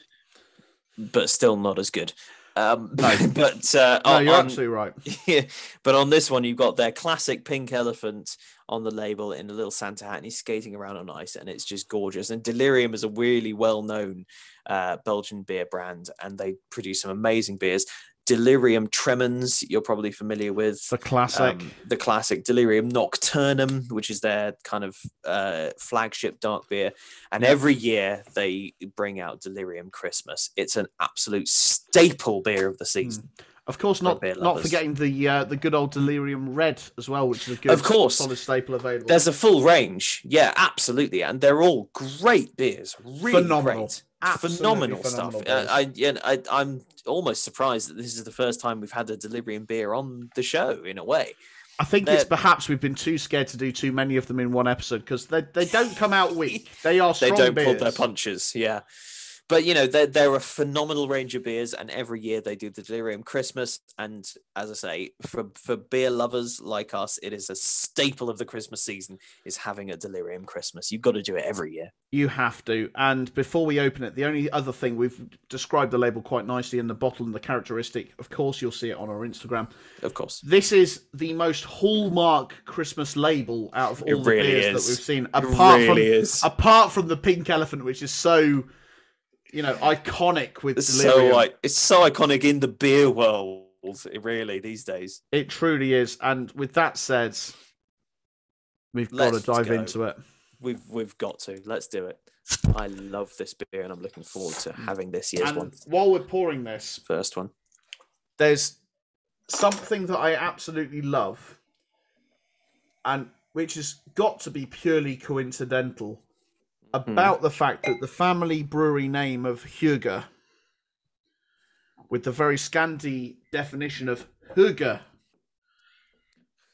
good, but still not as good. Um, no, but uh, no, on, you're absolutely right. Yeah, but on this one, you've got their classic pink elephant on the label in a little Santa hat, and he's skating around on ice, and it's just gorgeous. And Delirium is a really well-known uh, Belgian beer brand, and they produce some amazing beers. Delirium Tremens, you're probably familiar with. The classic. Um, the classic. Delirium Nocturnum, which is their kind of uh, flagship dark beer. And every year they bring out Delirium Christmas. It's an absolute staple beer of the season. Mm. Of course, not not forgetting the uh, the good old Delirium Red as well, which is a good of course. solid staple available. There's a full range. Yeah, absolutely. And they're all great beers. Really phenomenal. Great. Phenomenal, phenomenal stuff. Uh, I, you know, I, I'm almost surprised that this is the first time we've had a Delirium beer on the show, in a way. I think they're... it's perhaps we've been too scared to do too many of them in one episode, because they, they don't come out weak. They are strong They don't beers. pull their punches, yeah. But, you know, they're, they're a phenomenal range of beers, and every year they do the Delirium Christmas. And as I say, for, for beer lovers like us, it is a staple of the Christmas season, is having a Delirium Christmas. You've got to do it every year. You have to. And before we open it, the only other thing, we've described the label quite nicely in the bottle and the characteristic. Of course, you'll see it on our Instagram. Of course. This is the most hallmark Christmas label out of all it the really beers is. that we've seen. Apart it really from, is. Apart from the pink elephant, which is so... you know, iconic with it's Delirium. So, it's so iconic in the beer world, really, these days. It truly is. And with that said, we've Let's got to dive go. into it. We've we've got to. Let's do it. I love this beer, and I'm looking forward to having this year's and one. While we're pouring this first one, there's something that I absolutely love, and which has got to be purely coincidental. About mm. the fact that the family brewery name of Hygge, with the very scanty definition of Hygge.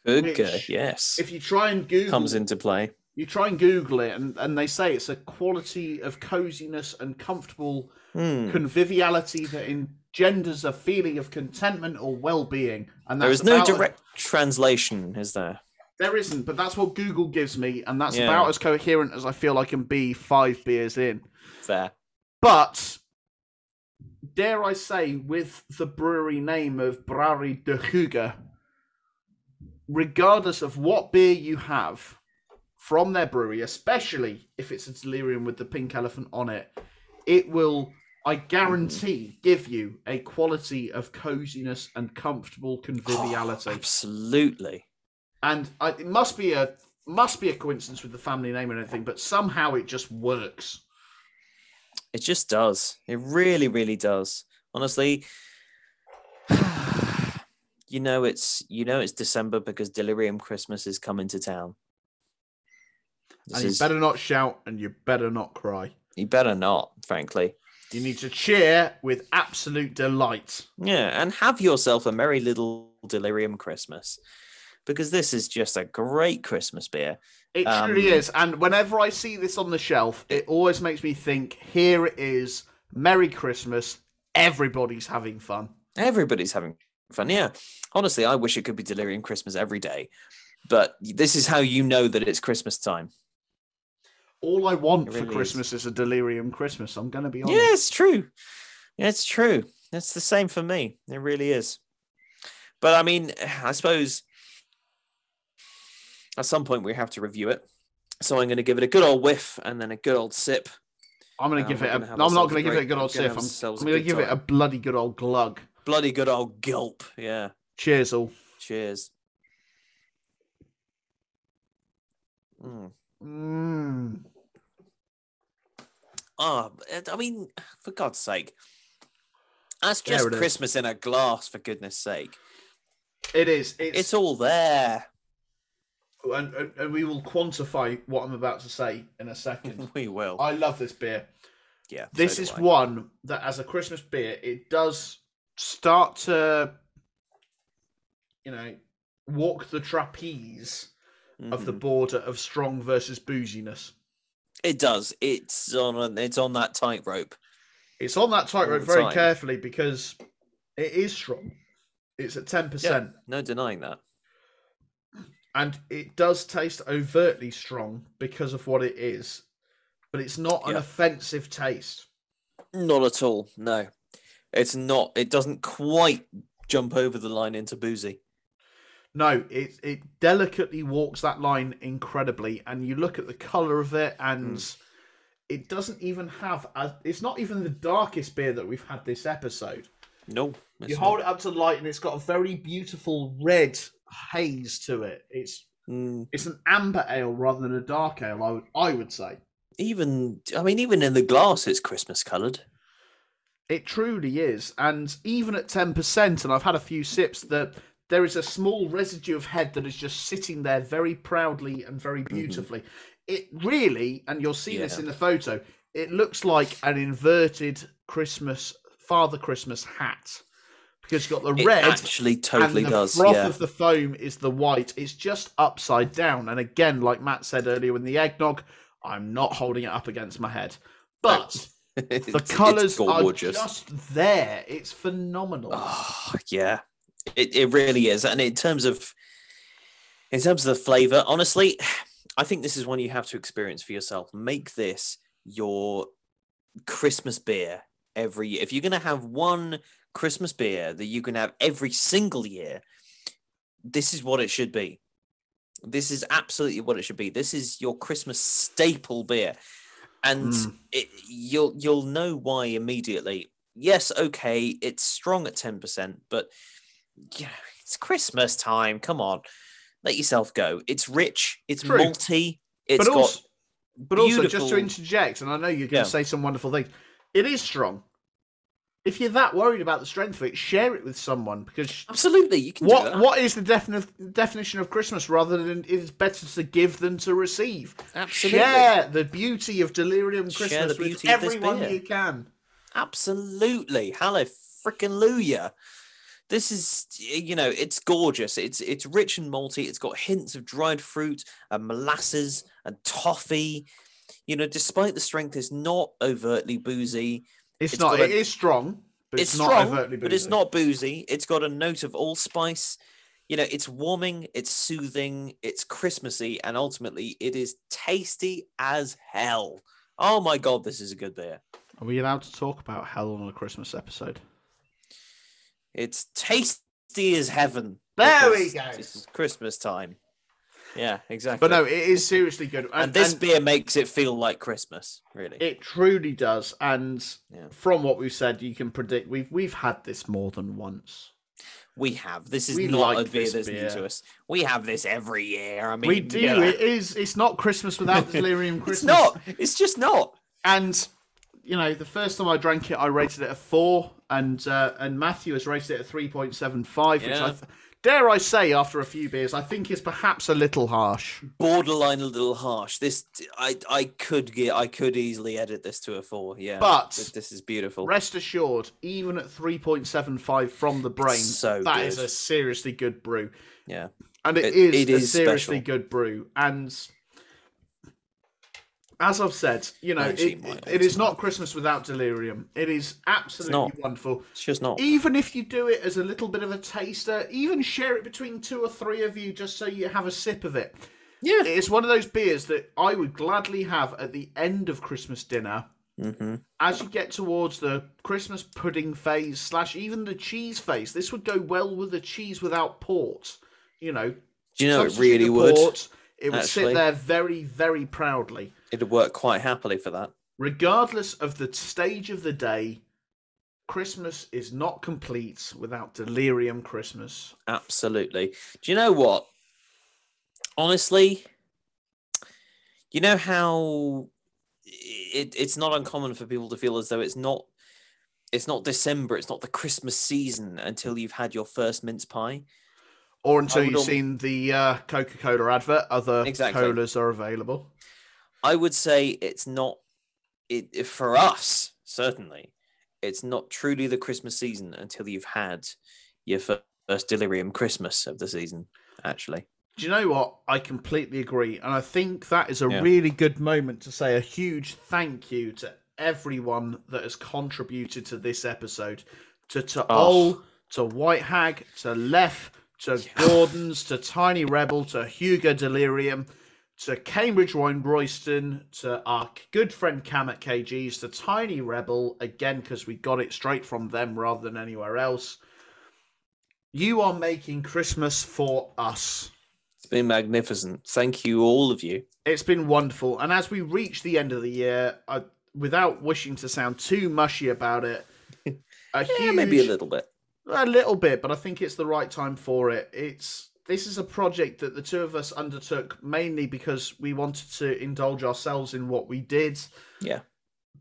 Hygge, yes. If you try and Google... comes into play. You try and Google it, and, and they say it's a quality of coziness and comfortable mm. conviviality that engenders a feeling of contentment or well-being. And that's There is no direct a... translation, is there? There isn't, but that's what Google gives me, and that's yeah. about as coherent as I feel I can be five beers in. Fair. But, dare I say, with the brewery name of Brouwerij De Hoeghe, regardless of what beer you have from their brewery, especially if it's a Delirium with the pink elephant on it, it will, I guarantee, give you a quality of coziness and comfortable conviviality. Oh, absolutely. And I, it must be a must be a coincidence with the family name and everything, but somehow it just works. It just does. It really, really does. Honestly, you know it's you know it's December because Delirium Christmas is coming to town. This and you is, better not shout, and you better not cry. You better not, frankly. You need to cheer with absolute delight. Yeah, and have yourself a merry little Delirium Christmas. Because this is just a great Christmas beer. It um, truly is. And whenever I see this on the shelf, it always makes me think, here it is. Merry Christmas. Everybody's having fun. Everybody's having fun, yeah. Honestly, I wish it could be Delirium Christmas every day. But this is how you know that it's Christmas time. All I want really for Christmas is. is a Delirium Christmas. I'm going to be honest. Yeah, it's true. Yeah, it's true. It's the same for me. It really is. But, I mean, I suppose... at some point, we have to review it. So I'm going to give it a good old whiff and then a good old sip. I'm going to give it a... No, I'm not going to give it a good old sip. I'm going to give it a bloody good old glug. Bloody good old gulp, yeah. Cheers, all. Cheers. Mm. Mm. Oh, I mean, for God's sake. That's just Christmas in a glass, for goodness sake. It is. It's, it's all there. And, and we will quantify what I'm about to say in a second. We will. I love this beer. Yeah. This so is one that, as a Christmas beer, it does start to, you know, walk the trapeze mm-hmm. of the border of strong versus booziness. It does. It's on. It's on that tightrope. It's on that tightrope very time. carefully because It is strong. It's at ten percent. Yeah, no denying that. And it does taste overtly strong because of what it is. But it's not an yeah. offensive taste. Not at all, no. It's not. It doesn't quite jump over the line into boozy. No, it it delicately walks that line incredibly. And you look at the colour of it and... Mm. It doesn't even have... A, it's not even the darkest beer that we've had this episode. No. You hold not. it up to the light and it's got a very beautiful red haze to it. It's mm. it's an amber ale rather than a dark ale, I would, I would say. Even... I mean, even in the glass, it's Christmas-coloured. It truly is. And even at ten percent, and I've had a few sips, that there is a small residue of head that is just sitting there very proudly and very beautifully. Mm-hmm. It really, and you'll see yeah. this in the photo, it looks like an inverted Christmas, Father Christmas hat. Because it's got the it red. actually totally and the does. The froth yeah. of the foam is the white. It's just upside down. And again, like Matt said earlier in the eggnog, I'm not holding it up against my head. But the colours are just there. It's phenomenal. Oh, yeah, it, it really is. And in terms of, in terms of the flavour, honestly... I think this is one you have to experience for yourself. Make this your Christmas beer every year. If you're going to have one Christmas beer that you can have every single year, this is what it should be. This is absolutely what it should be. This is your Christmas staple beer. And mm. it, you'll you'll know why immediately. Yes, okay, it's strong at ten percent, but you know, it's Christmas time. Come on. Let yourself go. It's rich. It's True. malty. It's but also, got But beautiful... also, just to interject, and I know you're going to yeah. say some wonderful things, it is strong. If you're that worried about the strength of it, share it with someone. Because Absolutely, you can what, do that. What is the defini- definition of Christmas rather than it is better to give than to receive? Absolutely. Share the beauty of Delirium Christmas with everyone you can. Absolutely. Hello, frickin' Luya. This is, you know, it's gorgeous. It's it's rich and malty. It's got hints of dried fruit and molasses and toffee. You know, despite the strength, it's not overtly boozy. It's, it's not. A, it is strong, but it's, it's not strong, overtly boozy. But it's not boozy. It's got a note of allspice. You know, it's warming. It's soothing. It's Christmassy, and ultimately, it is tasty as hell. Oh my God, this is a good beer. Are we allowed to talk about hell on a Christmas episode? It's tasty as heaven. There we go. It's Christmas time. Yeah, exactly. But no, it is seriously good. And, and this and, beer makes it feel like Christmas, really. It truly does. And yeah. from what we've said, you can predict we've we've had this more than once. We have. This is we not like a beer that's beer. new to us. We have this every year. I mean, we do. You know. It is. It's not Christmas without Delirium Christmas. It's not. It's just not. And you know, the first time I drank it, I rated it a four. And uh, and Matthew has rated it at three point seven five, yeah. which I th- dare I say, after a few beers, I think is perhaps a little harsh, borderline a little harsh. This I I could get, I could easily edit this to a four, yeah. But this, this is beautiful. Rest assured, even at three point seven five from the brain, so that good. is a seriously good brew. Yeah, and it, it is it a is seriously special. good brew. And as I've said, you know, Actually, it, it, it is not Christmas without Delirium. It is absolutely it's wonderful. It's just not. Even if you do it as a little bit of a taster, even share it between two or three of you just so you have a sip of it. Yeah. It's one of those beers that I would gladly have at the end of Christmas dinner. Mm-hmm. As you get towards the Christmas pudding phase slash even the cheese phase, this would go well with the cheese without port. You know, do you know it really would? Port, it would Actually. sit there very, very proudly. It'd work quite happily for that. Regardless of the stage of the day, Christmas is not complete without Delirium Christmas. Absolutely. Do you know what? Honestly, you know how it, it's not uncommon for people to feel as though it's not it's not December, it's not the Christmas season until you've had your first mince pie. Or until you've all... seen the uh, Coca-Cola advert. Other exactly. colas are available. I would say it's not, it for us, certainly, it's not truly the Christmas season until you've had your first Delirium Christmas of the season, actually. Do you know what? I completely agree. And I think that is a yeah. really good moment to say a huge thank you to everyone that has contributed to this episode. to To Øl, to White Hag, to Leffe, to yeah. Gordon's, to Tiny Rebel, to Hugo Delirium, to Cambridge Wine Royston, to our good friend Cam at K G's, to Tiny Rebel, again, because we got it straight from them rather than anywhere else. You are making Christmas for us. It's been magnificent. Thank you, all of you. It's been wonderful. And as we reach the end of the year, I, without wishing to sound too mushy about it, a yeah, huge, maybe a little bit. A little bit, but I think it's the right time for it. It's This is a project that the two of us undertook mainly because we wanted to indulge ourselves in what we did. Yeah.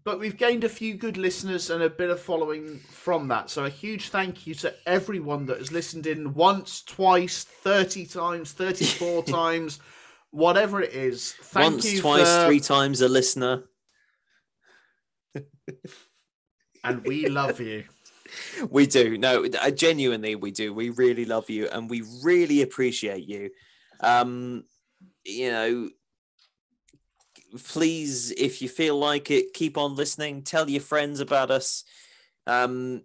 But we've gained a few good listeners and a bit of following from that. So a huge thank you to everyone that has listened in once, twice, thirty times, thirty-four times, whatever it is. Thank once, you twice, for... three times a listener. And we love you. We do. No, genuinely, we do. We really love you and we really appreciate you. Um, you know, please, if you feel like it, keep on listening. Tell your friends about us. Um,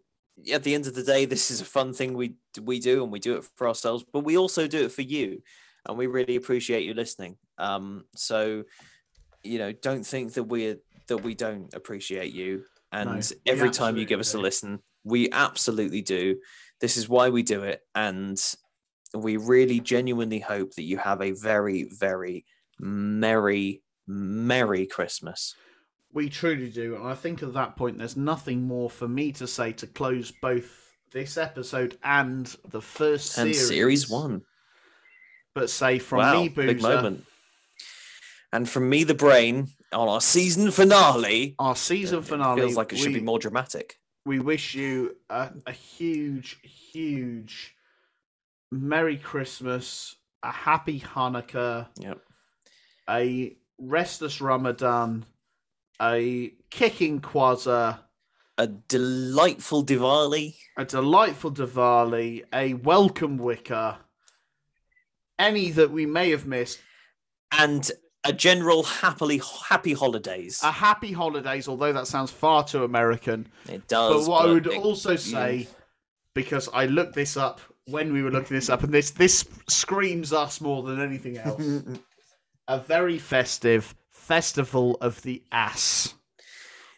at the end of the day, this is a fun thing we we do, and we do it for ourselves, but we also do it for you, and we really appreciate you listening. Um, so, you know, don't think that we're that we don't appreciate you. And no, every time you give us a listen, we absolutely do. This is why we do it, and we really genuinely hope that you have a very, very merry. Merry Christmas. We truly do. And I think at that point, there's nothing more for me to say to close both this episode and the first and series. series one. But say from wow, me, Boozer. Big moment. And from me, the brain, on our season finale. Our season finale. It feels like it we, should be more dramatic. We wish you a, a huge, huge Merry Christmas, a happy Hanukkah, yep. a... restless Ramadan, a kicking Kwanzaa, a delightful Diwali, a delightful Diwali, a welcome Wicca, any that we may have missed, and a general happily happy holidays. A happy holidays, although that sounds far too American. It does. But what but I would it, also say, yeah. because I looked this up when we were looking this up, and this this screams us more than anything else. A very festive festival of the ass.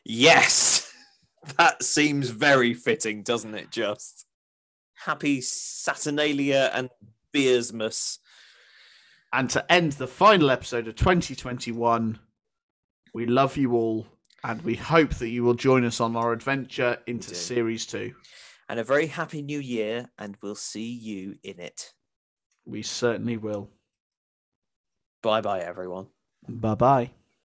Yes. That seems very fitting, doesn't it, just? Happy Saturnalia and Beersmas. And to end the final episode of twenty twenty-one, we love you all, and we hope that you will join us on our adventure into Series two. And a very happy new year, and we'll see you in it. We certainly will. Bye-bye, everyone. Bye-bye.